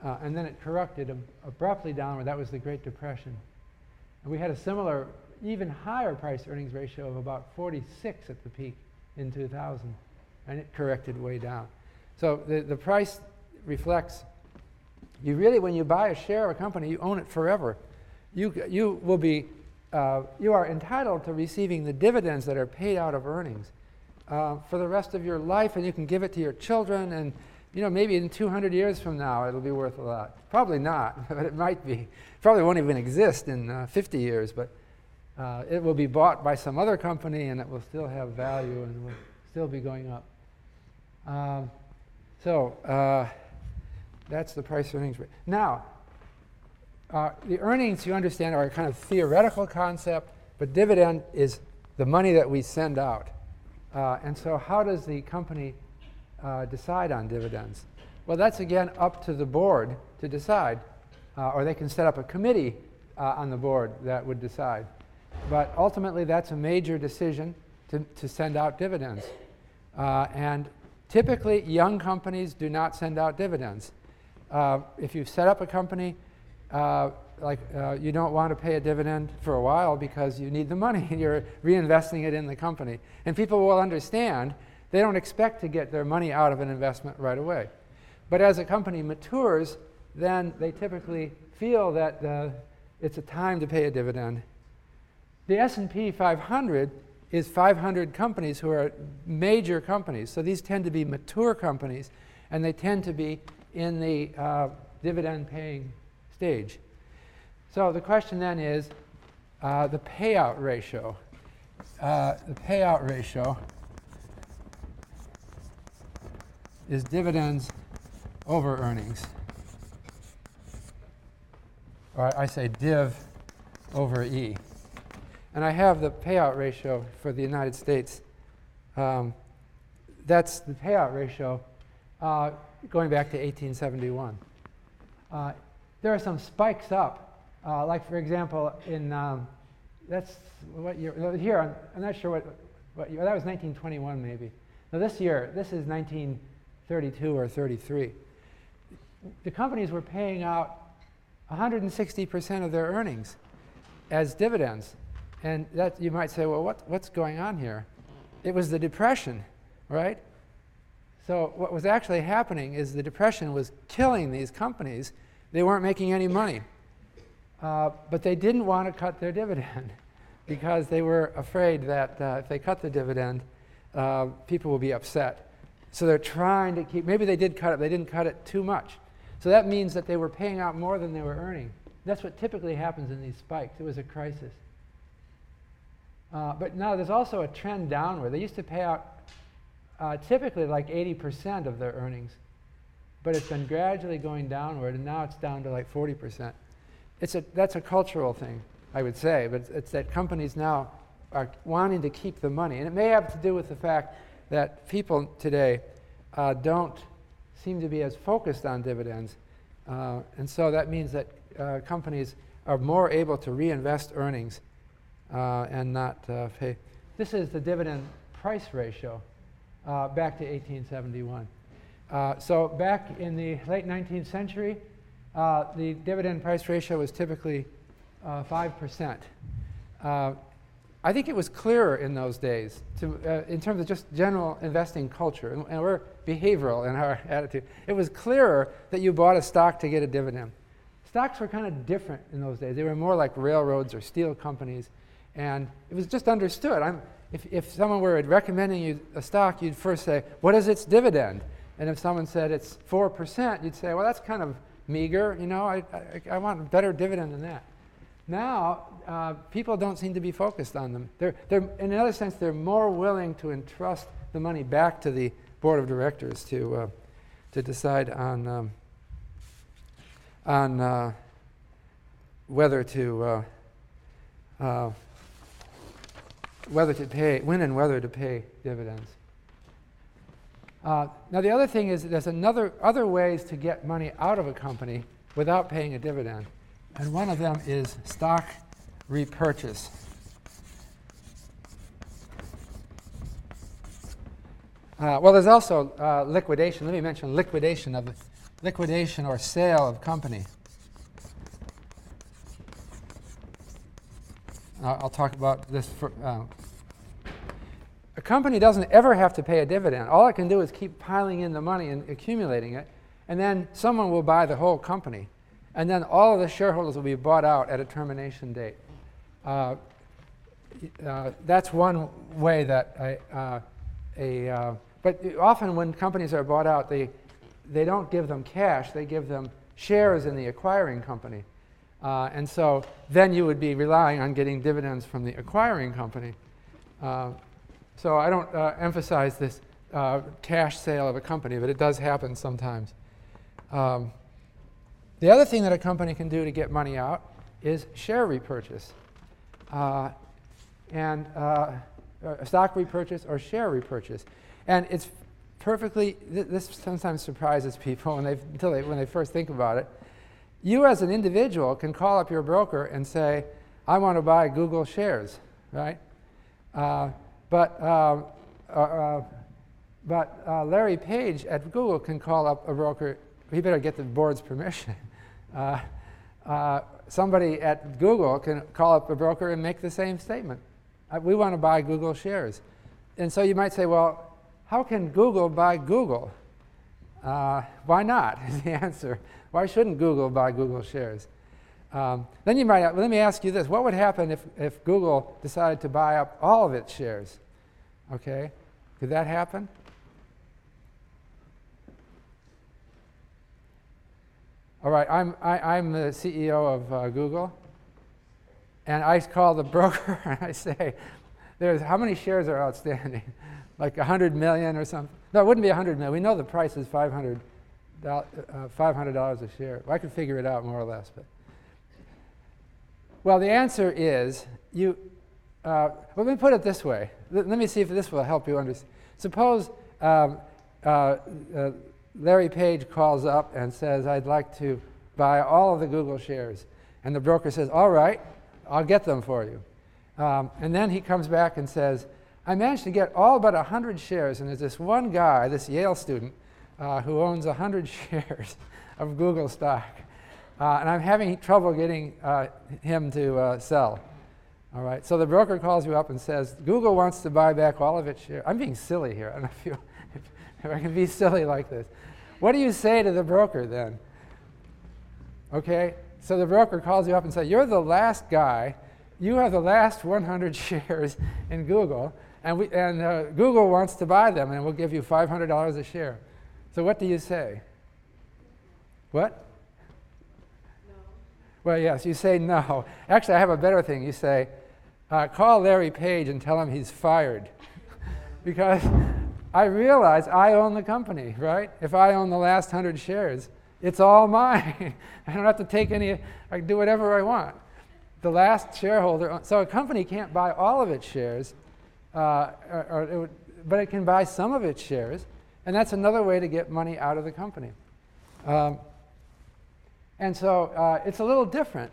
and then it corrected abruptly downward. That was the Great Depression. We had a similar, even higher price-earnings ratio of about 46 at the peak in 2000, and it corrected way down. So the price reflects, you really, when you buy a share of a company, you own it forever. You are entitled to receiving the dividends that are paid out of earnings for the rest of your life, and you can give it to your children, and you know, maybe in 200 years from now, it'll be worth a lot. Probably not, but it might be. Probably won't even exist in 50 years, but it will be bought by some other company, and it will still have value and will still be going up. That's the price-earnings ratio. Now, the earnings, you understand, are a kind of theoretical concept, but dividend is the money that we send out. And so how does the company decide on dividends? Well, that's again up to the board to decide, or they can set up a committee on the board that would decide. But ultimately, that's a major decision to send out dividends. And typically, young companies do not send out dividends. If you've set up a company, you don't want to pay a dividend for a while because you need the money and you're reinvesting it in the company. And people will understand. They don't expect to get their money out of an investment right away. But as a company matures, then they typically feel that it's a time to pay a dividend. The S&P 500 is 500 companies who are major companies. So these tend to be mature companies, and they tend to be in the dividend-paying stage. So the question then is the payout ratio. is dividends over earnings. Or I say div over E. And I have the payout ratio for the United States. That's the payout ratio going back to 1871. There are some spikes up, like for example, in that's what year? Here, I'm not sure what year. That was 1921 maybe. Now this year, this is 1932 or 33. The companies were paying out 160% of their earnings as dividends. And that you might say, well, what's going on here? It was the Depression, right? So what was actually happening is the Depression was killing these companies. They weren't making any money. But they didn't want to cut their dividend because they were afraid that if they cut the dividend, people will be upset. So they're trying to keep, maybe they did cut it, they didn't cut it too much. So that means that they were paying out more than they were earning. That's what typically happens in these spikes. It was a crisis. But now there's also a trend downward. They used to pay out typically like 80% of their earnings, but it's been gradually going downward, and now it's down to like 40%. That's a cultural thing, I would say, but it's that companies now are wanting to keep the money. And it may have to do with the fact that people today don't seem to be as focused on dividends. And so that means that companies are more able to reinvest earnings and not pay. This is the dividend price ratio back to 1871. So back in the late 19th century, the dividend price ratio was typically 5%. I think it was clearer in those days in terms of just general investing culture, and we're behavioral in our attitude. It was clearer that you bought a stock to get a dividend. Stocks were kind of different in those days. They were more like railroads or steel companies, and it was just understood. If someone were recommending you a stock, you'd first say, what is its dividend? And if someone said it's 4%, you'd say, well, that's kind of meager, you know, I want a better dividend than that. Now, people don't seem to be focused on them. In another sense, they're more willing to entrust the money back to the board of directors to decide on whether to pay dividends. Now the other thing is that there's other ways to get money out of a company without paying a dividend, and one of them is stock repurchase. Well, there's also liquidation. Let me mention liquidation or sale of company. I'll talk about this. A company doesn't ever have to pay a dividend. All it can do is keep piling in the money and accumulating it, and then someone will buy the whole company. And then all of the shareholders will be bought out at a termination date. That's one way that but often when companies are bought out, they don't give them cash, they give them shares in the acquiring company. And so then you would be relying on getting dividends from the acquiring company. So I don't emphasize this cash sale of a company, but it does happen sometimes. The other thing that a company can do to get money out is share repurchase, stock repurchase or share repurchase. And it's this sometimes surprises people when they first think about it. You as an individual can call up your broker and say, I want to buy Google shares, right? But Larry Page at Google can call up a broker. He better get the board's permission. Somebody at Google can call up a broker and make the same statement. We want to buy Google shares. And so you might say, well, how can Google buy Google? Why not is the answer. Why shouldn't Google buy Google shares? Then you might, let me ask you this. What would happen if Google decided to buy up all of its shares? Okay, could that happen? All right, I'm the CEO of Google, and I call the broker and I say, There's how many shares are outstanding? Like 100 million or something? No, it wouldn't be 100 million. We know the price is $500 a share. Well, I could figure it out more or less. But well, the answer is you. Well, let me put it this way. Let me see if this will help you understand. Suppose Larry Page calls up and says, "I'd like to buy all of the Google shares," and the broker says, "All right, I'll get them for you." And then he comes back and says, "I managed to get all but 100 shares, and there's this one guy, this Yale student, who owns 100 shares of Google stock, and I'm having trouble getting him to sell." All right. So the broker calls you up and says, "Google wants to buy back all of its shares." I'm being silly here. I don't know if you, if I can be silly like this. What do you say to the broker then? Okay. So the broker calls you up and says, "You're the last guy. You have the last 100 shares in Google, and Google wants to buy them, and we'll give you $500 a share." So what do you say? What? No. Well, yes, you say no. Actually, I have a better thing. You say, "Call Larry Page and tell him he's fired," because I realize I own the company, right? If I own the last 100 shares, it's all mine. I don't have to take any. I can do whatever I want. The last shareholder, so a company can't buy all of its shares, but it can buy some of its shares, and that's another way to get money out of the company. And so it's a little different.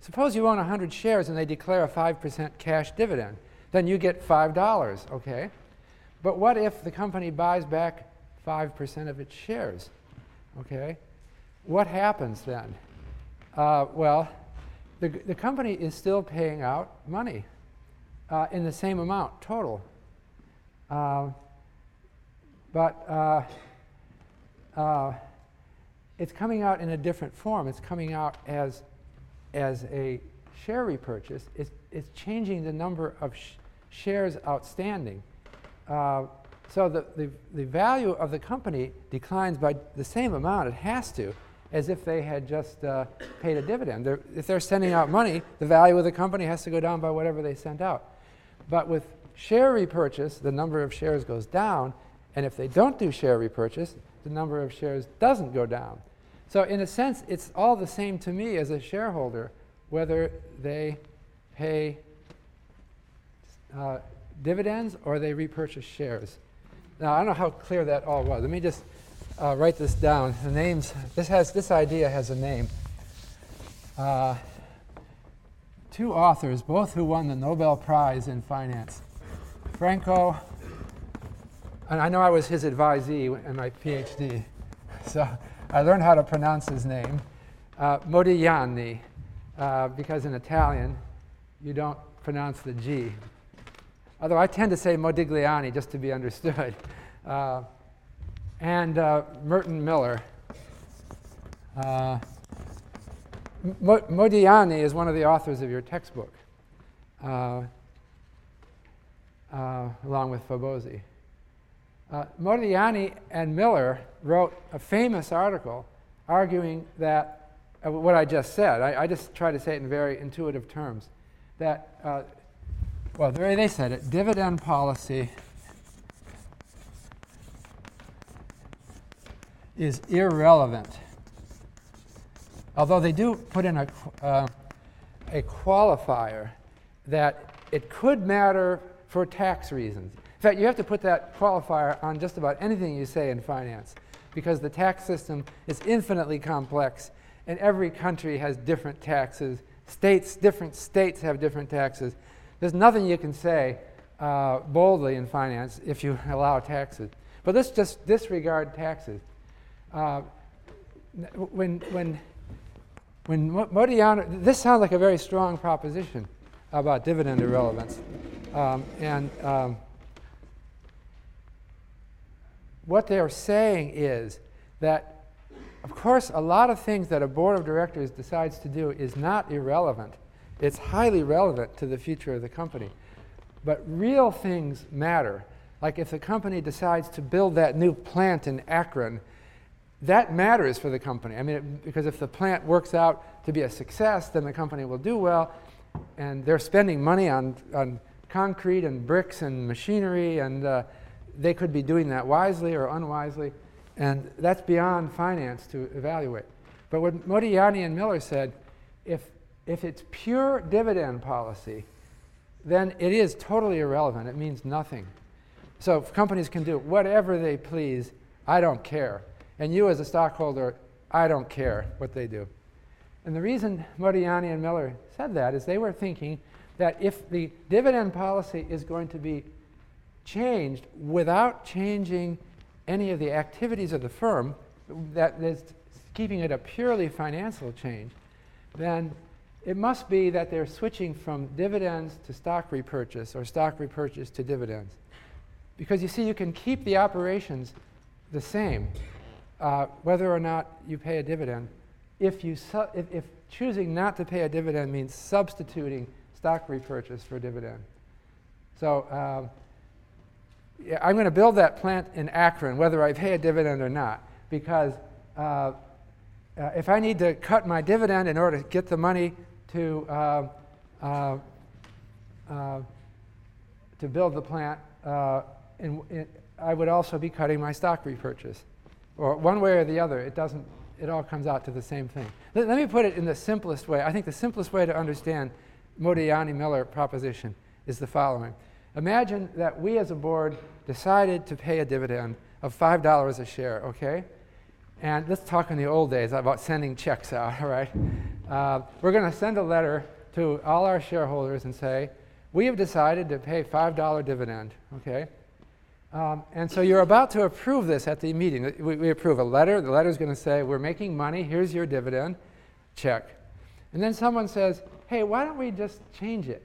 Suppose you own 100 shares and they declare a 5% cash dividend, then you get $5, okay? But what if the company buys back 5% of its shares, okay? What happens then? Well, the company is still paying out money in the same amount total. But it's coming out in a different form. It's coming out as a share repurchase. It's changing the number of shares outstanding. So the value of the company declines by the same amount. It has to, as if they had just paid a dividend. If they're sending out money, the value of the company has to go down by whatever they sent out. But with share repurchase, the number of shares goes down, and if they don't do share repurchase, the number of shares doesn't go down. So in a sense, it's all the same to me as a shareholder, whether they pay dividends or they repurchase shares. Now, I don't know how clear that all was. Let me just write this down. The names. This idea has a name. Two authors, both who won the Nobel Prize in finance. Franco, and I know I was his advisee in my PhD, so I learned how to pronounce his name. Modigliani, because in Italian you don't pronounce the G. Although I tend to say Modigliani just to be understood. And Merton Miller. Modigliani is one of the authors of your textbook, along with Fabozzi. Modigliani and Miller wrote a famous article arguing that what I just said, I just try to say it in very intuitive terms, that, well, the way they said it, dividend policy is irrelevant. Although they do put in a qualifier that it could matter for tax reasons. In fact, you have to put that qualifier on just about anything you say in finance, because the tax system is infinitely complex, and every country has different taxes. Different states have different taxes. There's nothing you can say boldly in finance if you allow taxes. But let's just disregard taxes. When Modigliani, this sounds like a very strong proposition about dividend irrelevance, what they are saying is that, of course, a lot of things that a board of directors decides to do is not irrelevant. It's highly relevant to the future of the company, but real things matter. Like if the company decides to build that new plant in Akron, that matters for the company. I mean, because if the plant works out to be a success, then the company will do well. and they're spending money on concrete and bricks and machinery, and they could be doing that wisely or unwisely, and that's beyond finance to evaluate. But what Modigliani and Miller said, if it's pure dividend policy, then it is totally irrelevant. It means nothing. So companies can do whatever they please. I don't care. And you as a stockholder, I don't care what they do. And the reason Modigliani and Miller said that is they were thinking that if the dividend policy is going to be changed without changing any of the activities of the firm, that is keeping it a purely financial change, then it must be that they're switching from dividends to stock repurchase or stock repurchase to dividends. Because you see, you can keep the operations the same, whether or not you pay a dividend. If choosing not to pay a dividend means substituting stock repurchase for dividend. So I'm going to build that plant in Akron, whether I pay a dividend or not, because if I need to cut my dividend in order to get the money to build the plant, I would also be cutting my stock repurchase. Or one way or the other, it all comes out to the same thing. Let me put it in the simplest way. I think the simplest way to understand Modigliani-Miller proposition is the following. Imagine that we as a board decided to pay a dividend of $5 a share, okay? And let's talk in the old days about sending checks out, all right? We're going to send a letter to all our shareholders and say, we have decided to pay $5 dividend, okay? And so you're about to approve this at the meeting. We approve a letter. The letter's going to say, we're making money. Here's your dividend. Check. And then someone says, hey, why don't we just change it?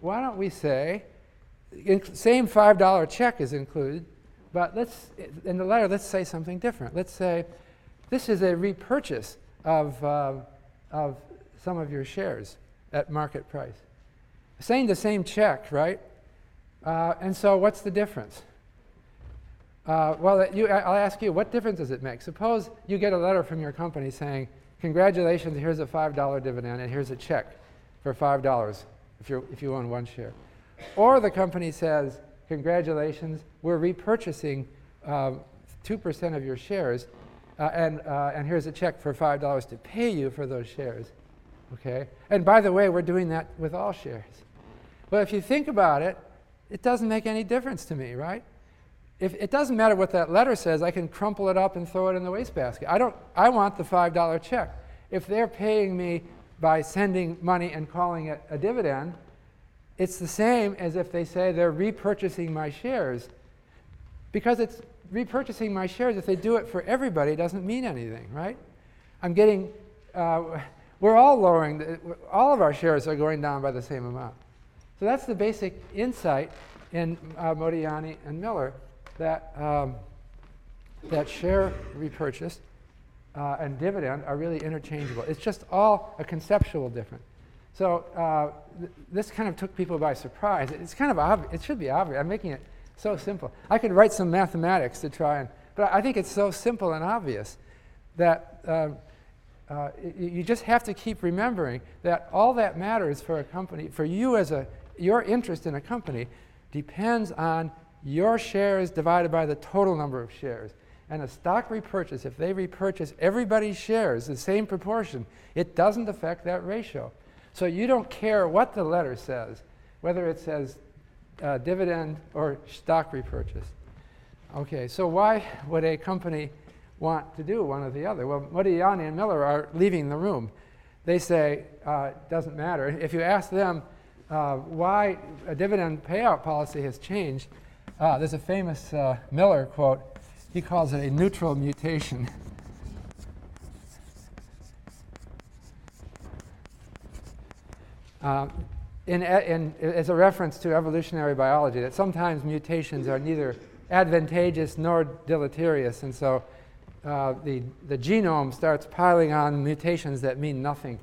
Why don't we say, same $5 check is included, but in the letter, let's say something different. Let's say, this is a repurchase of some of your shares at market price. Saying the same check, right? And so what's the difference? I'll ask you, what difference does it make? Suppose you get a letter from your company saying, congratulations, here's a $5 dividend, and here's a check for $5 if you own one share. Or the company says, congratulations, we're repurchasing 2% of your shares, and here's a check for $5 to pay you for those shares. Okay? And by the way, we're doing that with all shares. Well, if you think about it, it doesn't make any difference to me, right? If it doesn't matter what that letter says, I can crumple it up and throw it in the wastebasket. I want the $5 check. If they're paying me by sending money and calling it a dividend, it's the same as if they say they're repurchasing my shares. Because it's repurchasing my shares, if they do it for everybody, it doesn't mean anything, right? We're all lowering. All of our shares are going down by the same amount. So that's the basic insight in Modigliani and Miller, that share repurchase and dividend are really interchangeable. It's just all a conceptual difference. So this kind of took people by surprise. It's kind of obvious. It should be obvious. I'm making it so simple. I could write some mathematics to try and, but I think it's so simple and obvious that. You just have to keep remembering that all that matters for a company, for you as your interest in a company depends on your shares divided by the total number of shares. And a stock repurchase, if they repurchase everybody's shares the same proportion, it doesn't affect that ratio. So you don't care what the letter says, whether it says dividend or stock repurchase. Okay, so why would a company want to do one or the other? Well, Modigliani and Miller are leaving the room. They say it doesn't matter. If you ask them why a dividend payout policy has changed, there's a famous Miller quote. He calls it a neutral mutation. As a reference to evolutionary biology, that sometimes mutations are neither advantageous nor deleterious, and so the genome starts piling on mutations that mean nothing.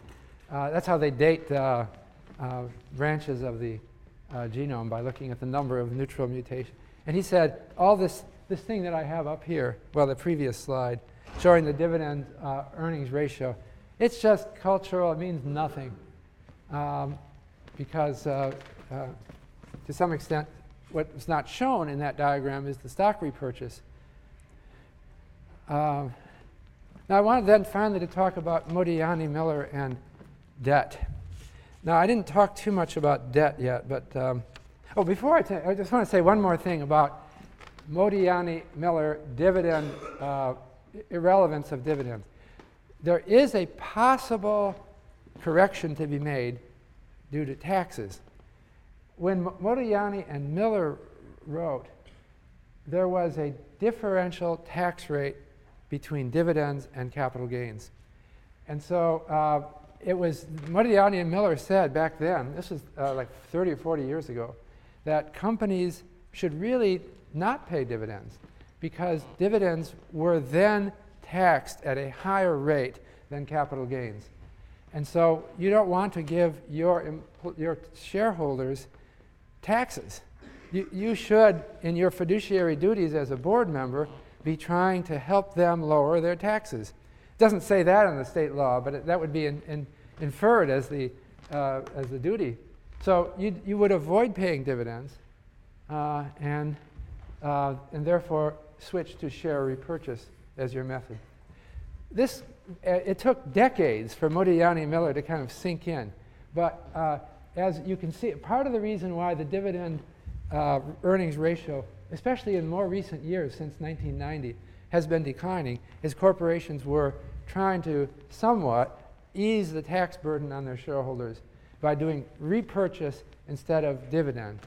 That's how they date branches of the genome, by looking at the number of neutral mutations. And he said, all this thing that I have up here, well, the previous slide, showing the dividend earnings ratio, it's just cultural, it means nothing. because to some extent, what was not shown in that diagram is the stock repurchase. Now, I wanted then finally to talk about Modigliani, Miller, and debt. Now, I didn't talk too much about debt yet, but before I just want to say one more thing about Modigliani, Miller, dividend, irrelevance of dividends. There is a possible correction to be made due to taxes. When Modigliani and Miller wrote, there was a differential tax rate between dividends and capital gains. And so it was Modigliani and Miller said back then, this is like 30 or 40 years ago, that companies should really not pay dividends because dividends were then taxed at a higher rate than capital gains. And so you don't want to give your shareholders taxes. You should, in your fiduciary duties as a board member, be trying to help them lower their taxes. It doesn't say that in the state law, but that would be inferred as the duty. So you would avoid paying dividends and therefore switch to share repurchase as your method. This it took decades for Modigliani and Miller to kind of sink in, but as you can see, part of the reason why the dividend earnings ratio, especially in more recent years since 1990, has been declining is corporations were trying to somewhat ease the tax burden on their shareholders by doing repurchase instead of dividend.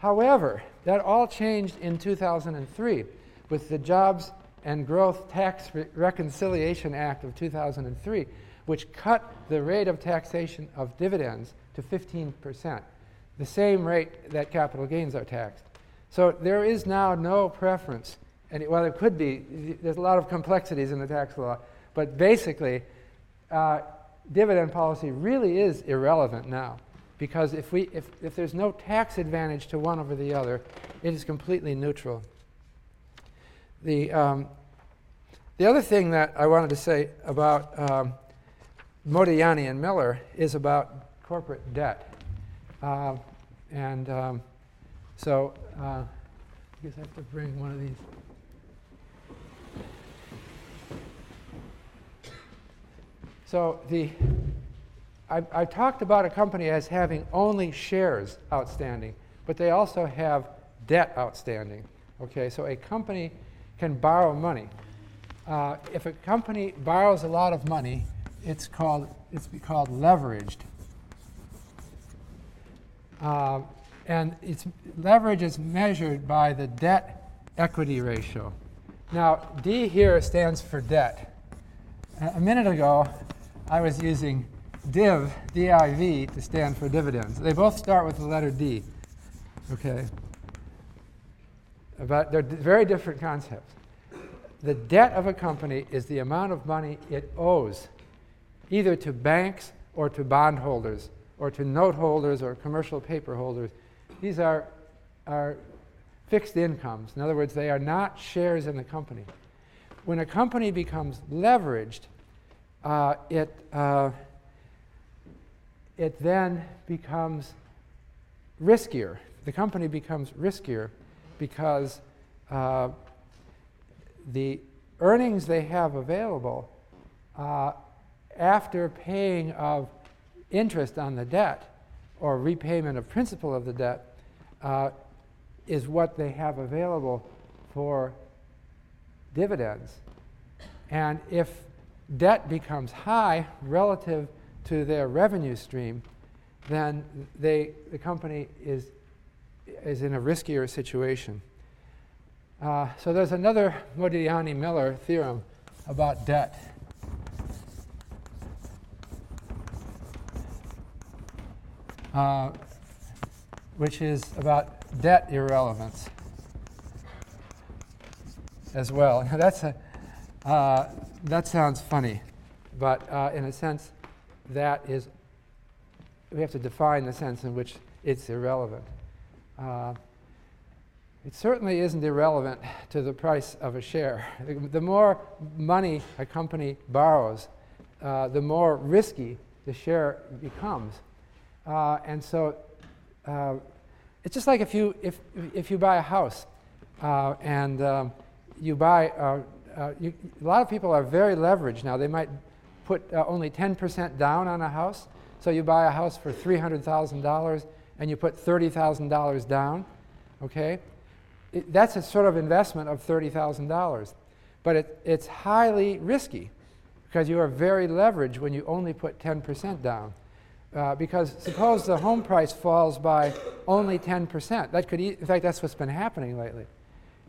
However, that all changed in 2003 with the Jobs and Growth Tax Reconciliation Act of 2003, which cut the rate of taxation of dividends to 15%, the same rate that capital gains are taxed. So there is now no preference, and well, it could be. There's a lot of complexities in the tax law, but basically, dividend policy really is irrelevant now, because if there's no tax advantage to one over the other, it is completely neutral. The other thing that I wanted to say about Modigliani and Miller is about corporate debt. I guess I have to bring one of these. So I talked about a company as having only shares outstanding, but they also have debt outstanding. Okay, so a company can borrow money. If a company borrows a lot of money, it's called leveraged. And its leverage is measured by the debt-equity ratio. Now, D here stands for debt. A minute ago, I was using div, D-I-V, to stand for dividends. They both start with the letter D. Okay. But they're very different concepts. The debt of a company is the amount of money it owes, either to banks or to bondholders, or to note holders or commercial paper holders. These are fixed incomes. In other words, they are not shares in the company. When a company becomes leveraged, it then becomes riskier. The company becomes riskier because the earnings they have available after paying of interest on the debt or repayment of principal of the debt is what they have available for dividends. And if debt becomes high relative to their revenue stream, then the company is in a riskier situation. So there's another Modigliani-Miller theorem about debt. Which is about debt irrelevance as well. Now that sounds funny, but in a sense, that is, we have to define the sense in which it's irrelevant. It certainly isn't irrelevant to the price of a share. The more money a company borrows, the more risky the share becomes. And so it's just like if you buy a house and you buy, a lot of people are very leveraged now. They might put only 10% down on a house. So you buy a house for $300,000 and you put $30,000 down, okay? That's a sort of investment of $30,000. But it's highly risky because you are very leveraged when you only put 10% down. Because suppose the home price falls by only 10%. That could, in fact, that's what's been happening lately.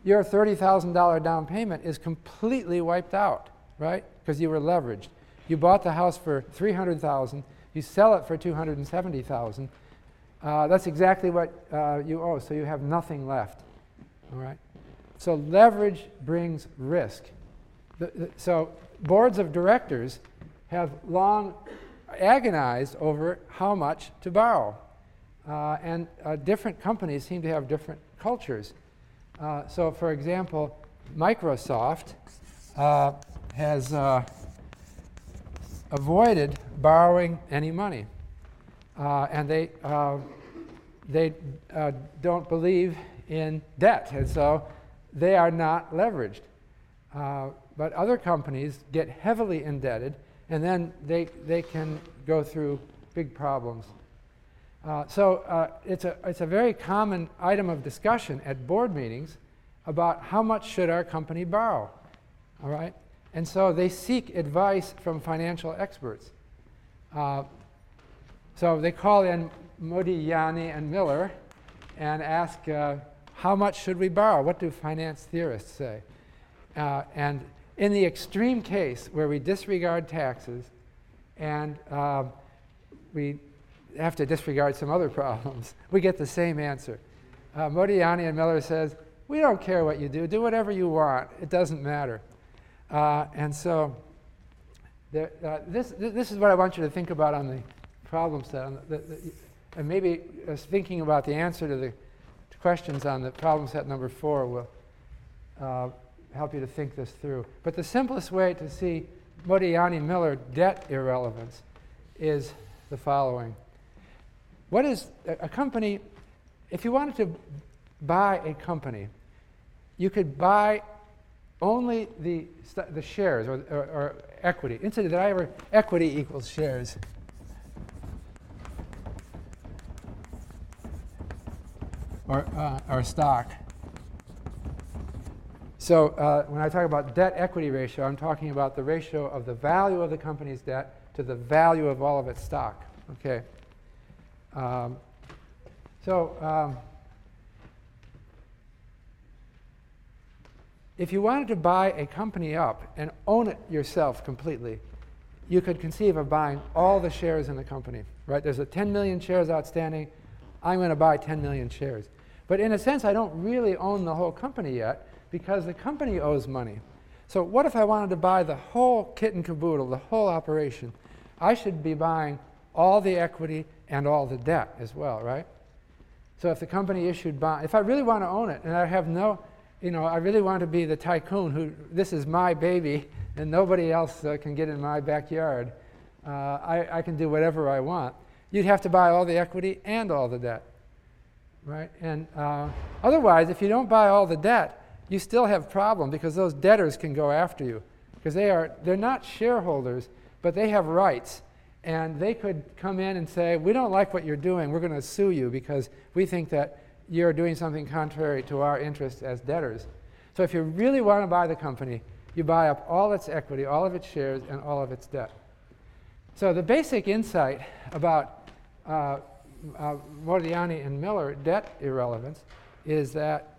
Your $30,000 down payment is completely wiped out, right? Because you were leveraged. You bought the house for $300,000. You sell it for $270,000. That's exactly what you owe, so you have nothing left. All right. So leverage brings risk. So boards of directors have long agonized over how much to borrow. And different companies seem to have different cultures. So for example, Microsoft has avoided borrowing any money. And they don't believe in debt, and so they are not leveraged. But other companies get heavily indebted, and then they can go through big problems. So it's a very common item of discussion at board meetings about how much should our company borrow, all right? And so they seek advice from financial experts. So they call in Modigliani and Miller and ask, how much should we borrow? What do finance theorists say? And in the extreme case where we disregard taxes and we have to disregard some other problems, we get the same answer. Modigliani and Miller says, we don't care what you do whatever you want. It doesn't matter. And so there, this is what I want you to think about on the problem set, and maybe thinking about the answer to the questions on the problem set number 4 will help you to think this through. But the simplest way to see Modigliani-Miller debt irrelevance is the following. What is a company? If you wanted to buy a company, you could buy only the shares or equity. Incidentally, did I ever, equity equals shares. Or stock. So when I talk about debt-equity ratio, I'm talking about the ratio of the value of the company's debt to the value of all of its stock. Okay. If you wanted to buy a company up and own it yourself completely, you could conceive of buying all the shares in the company. Right? There's 10 million shares outstanding. I'm going to buy 10 million shares. But in a sense, I don't really own the whole company yet because the company owes money. So what if I wanted to buy the whole kit and caboodle, the whole operation? I should be buying all the equity and all the debt as well, right? So if the company issued bonds, if I really want to own it and I have no, I really want to be the tycoon who, this is my baby and nobody else can get in my backyard, I can do whatever I want. You'd have to buy all the equity and all the debt, right? And otherwise, if you don't buy all the debt, you still have a problem because those debtors can go after you because they're not shareholders, but they have rights. And they could come in and say, we don't like what you're doing. We're going to sue you because we think that you're doing something contrary to our interests as debtors. So if you really want to buy the company, you buy up all its equity, all of its shares, and all of its debt. So the basic insight about Modigliani and Miller debt irrelevance is that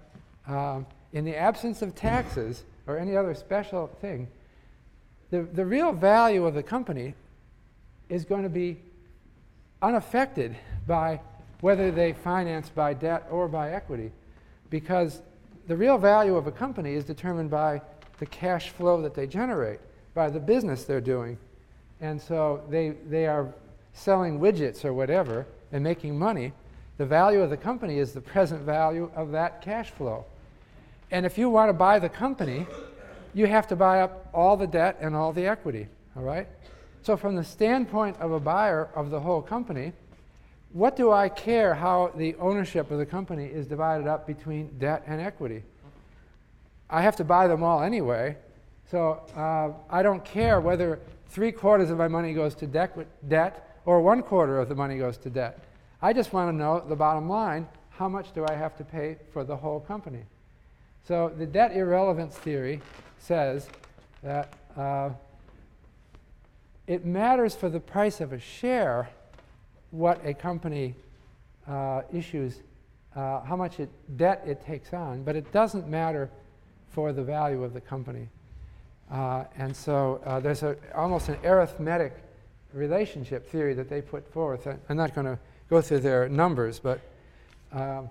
in the absence of taxes or any other special thing, the real value of the company is going to be unaffected by whether they finance by debt or by equity, because the real value of a company is determined by the cash flow that they generate, by the business they're doing. And so they are selling widgets or whatever and making money. The value of the company is the present value of that cash flow. And if you want to buy the company, you have to buy up all the debt and all the equity, all right? So from the standpoint of a buyer of the whole company, what do I care how the ownership of the company is divided up between debt and equity? I have to buy them all anyway, so I don't care whether 3/4 of my money goes to debt or 1/4 of the money goes to debt. I just want to know the bottom line, how much do I have to pay for the whole company? So the debt irrelevance theory says that it matters for the price of a share what a company issues, how much debt it takes on, but it doesn't matter for the value of the company. And so there's almost an arithmetic relationship theory that they put forth. I'm not going to go through their numbers, but the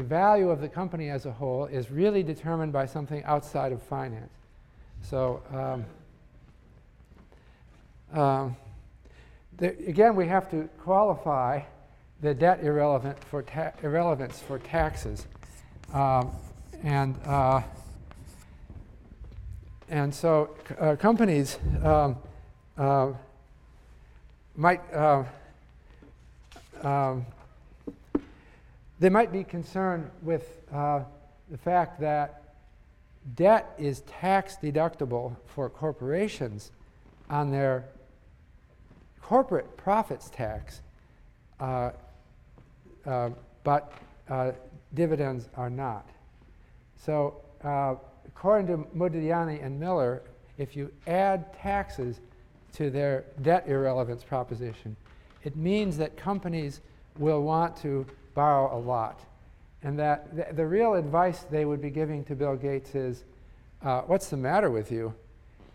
value of the company as a whole is really determined by something outside of finance. So again, we have to qualify the debt irrelevance for taxes. And so companies might be concerned with the fact that debt is tax deductible for corporations on their corporate profits tax, but dividends are not. So according to Modigliani and Miller, if you add taxes to their debt irrelevance proposition, it means that companies will want to borrow a lot. And that the real advice they would be giving to Bill Gates is, what's the matter with you?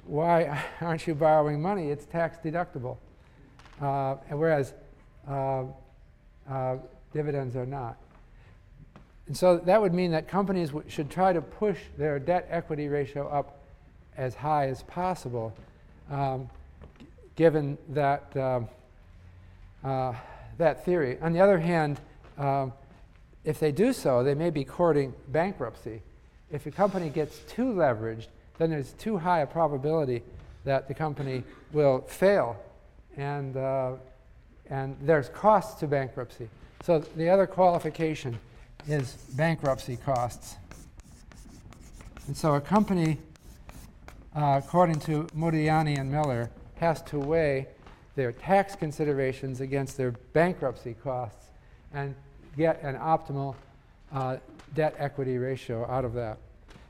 Why aren't you borrowing money? It's tax deductible. And whereas dividends are not. And so that would mean that companies should try to push their debt-equity ratio up as high as possible, given that that theory. On the other hand, if they do so, they may be courting bankruptcy. If a company gets too leveraged, then there's too high a probability that the company will fail, and there's costs to bankruptcy. So the other qualification is bankruptcy costs. And so a company, according to Modigliani and Miller, has to weigh their tax considerations against their bankruptcy costs and get an optimal debt-equity ratio out of that.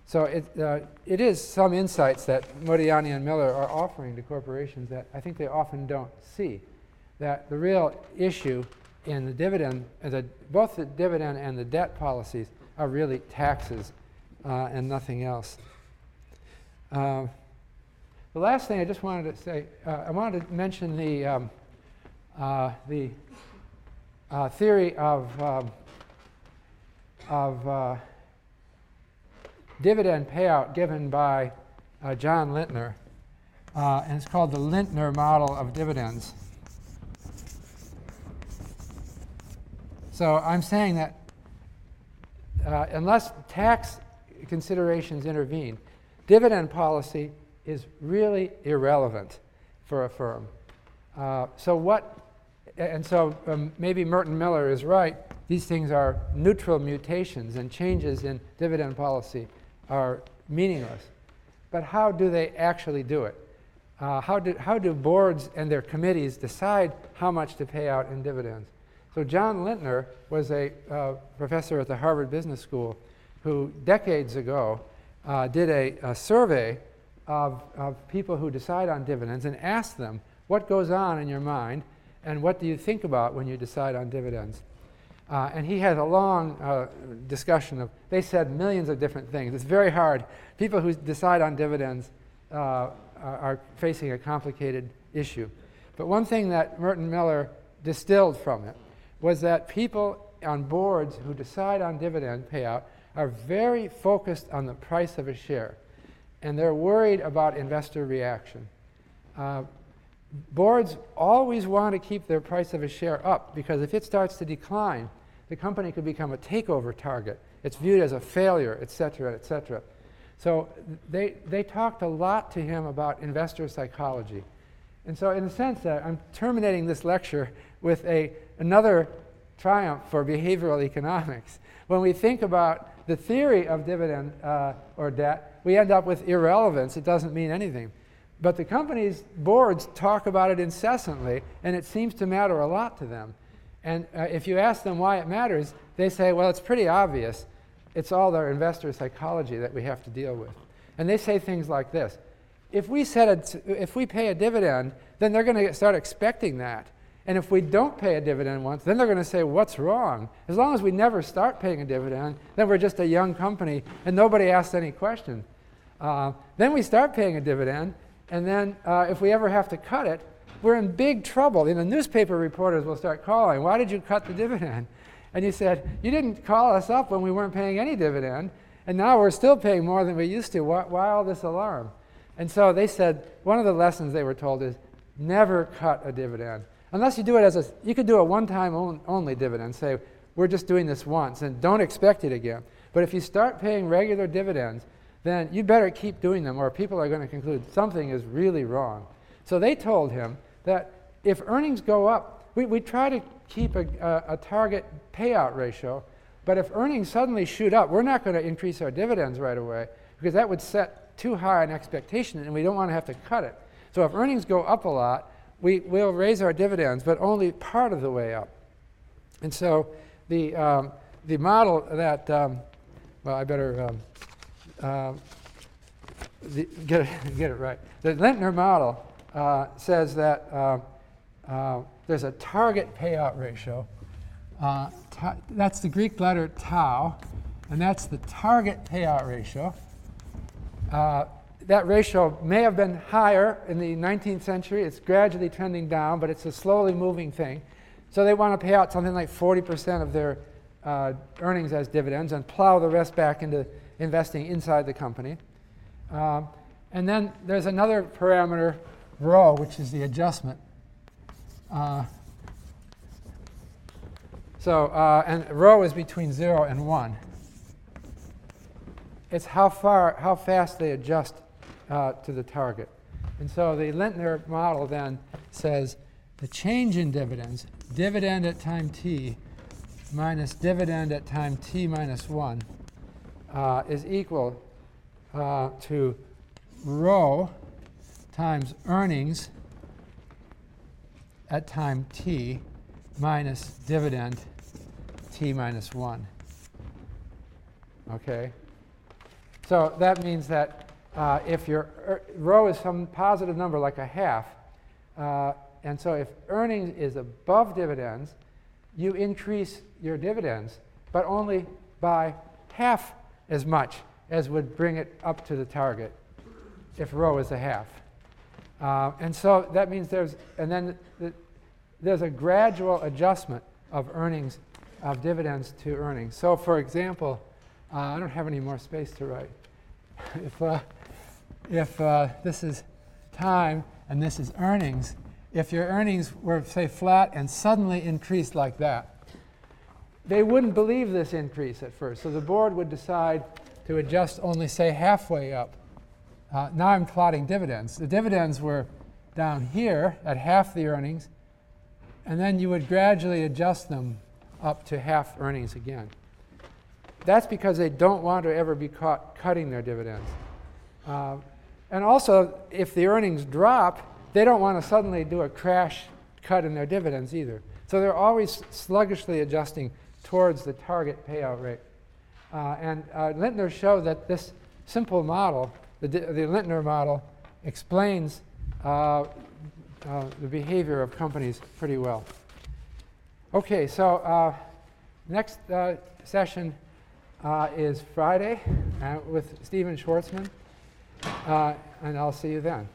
So it is some insights that Modigliani and Miller are offering to corporations that I think they often don't see, that the real issue in the dividend, both the dividend and the debt policies are really taxes and nothing else. The last thing I just wanted to say, I wanted to mention the theory of dividend payout given by John Lintner, and it's called the Lintner model of dividends. So I'm saying that unless tax considerations intervene, dividend policy is really irrelevant for a firm. So maybe Merton Miller is right. These things are neutral mutations, and changes in dividend policy are meaningless. But how do they actually do it? How do boards and their committees decide how much to pay out in dividends? So John Lintner was a professor at the Harvard Business School who decades ago did a survey of people who decide on dividends and asked them, what goes on in your mind and what do you think about when you decide on dividends? And he had a long discussion of, they said millions of different things. It's very hard. People who decide on dividends are facing a complicated issue. But one thing that Merton Miller distilled from it was that people on boards who decide on dividend payout are very focused on the price of a share, and they're worried about investor reaction. Boards always want to keep their price of a share up, because if it starts to decline, the company could become a takeover target. It's viewed as a failure, et cetera, et cetera. So they talked a lot to him about investor psychology And so in a sense, I'm terminating this lecture with another triumph for behavioral economics. When we think about the theory of dividend or debt, we end up with irrelevance. It doesn't mean anything. But the company's boards talk about it incessantly, and it seems to matter a lot to them. And if you ask them why it matters, they say, well, it's pretty obvious. It's all their investor psychology that we have to deal with. And they say things like this. If we pay a dividend, then they're going to start expecting that. And if we don't pay a dividend once, then they're going to say, what's wrong? As long as we never start paying a dividend, then we're just a young company, and nobody asks any question. Then we start paying a dividend, and then if we ever have to cut it, we're in big trouble. The newspaper reporters will start calling, why did you cut the dividend? And you said, you didn't call us up when we weren't paying any dividend, and now we're still paying more than we used to. Why all this alarm? And so they said, one of the lessons they were told is never cut a dividend. Unless you do it you could do a one-time only dividend. Say, we're just doing this once, and don't expect it again. But if you start paying regular dividends, then you better keep doing them, or people are going to conclude something is really wrong. So they told him that if earnings go up, we try to keep a target payout ratio, but if earnings suddenly shoot up, we're not going to increase our dividends right away, because that would set too high an expectation, and we don't want to have to cut it. So if earnings go up a lot, we'll raise our dividends, but only part of the way up. And so the model that, well, I better... get it right. The Lintner model says that there's a target payout ratio. That's the Greek letter tau, and that's the target payout ratio. That ratio may have been higher in the 19th century. It's gradually trending down, but it's a slowly moving thing. So they want to pay out something like 40% of their earnings as dividends and plow the rest back into investing inside the company. And then there's another parameter, rho, which is the adjustment. And rho is between 0 and 1. It's how fast they adjust to the target. And so the Lintner model then says the change in dividends, dividend at time t minus dividend at time t minus 1, is equal to rho times earnings at time t minus dividend t minus 1. Okay? So that means that if your rho is some positive number like a half, and so if earnings is above dividends, you increase your dividends, but only by half as much as would bring it up to the target if rho is a half. And so that means there's a gradual adjustment of earnings, of dividends to earnings. So for example, I don't have any more space to write. If this is time and this is earnings, if your earnings were, say, flat and suddenly increased like that, they wouldn't believe this increase at first. So the board would decide to adjust only, say, halfway up. Now I'm plotting dividends. The dividends were down here at half the earnings, and then you would gradually adjust them up to half earnings again. That's because they don't want to ever be caught cutting their dividends. And also, if the earnings drop, they don't want to suddenly do a crash cut in their dividends either. So they're always sluggishly adjusting towards the target payout rate. And Lintner showed that this simple model, the Lintner model, explains the behavior of companies pretty well. OK, so next session is Friday with Stephen Schwarzman, and I'll see you then.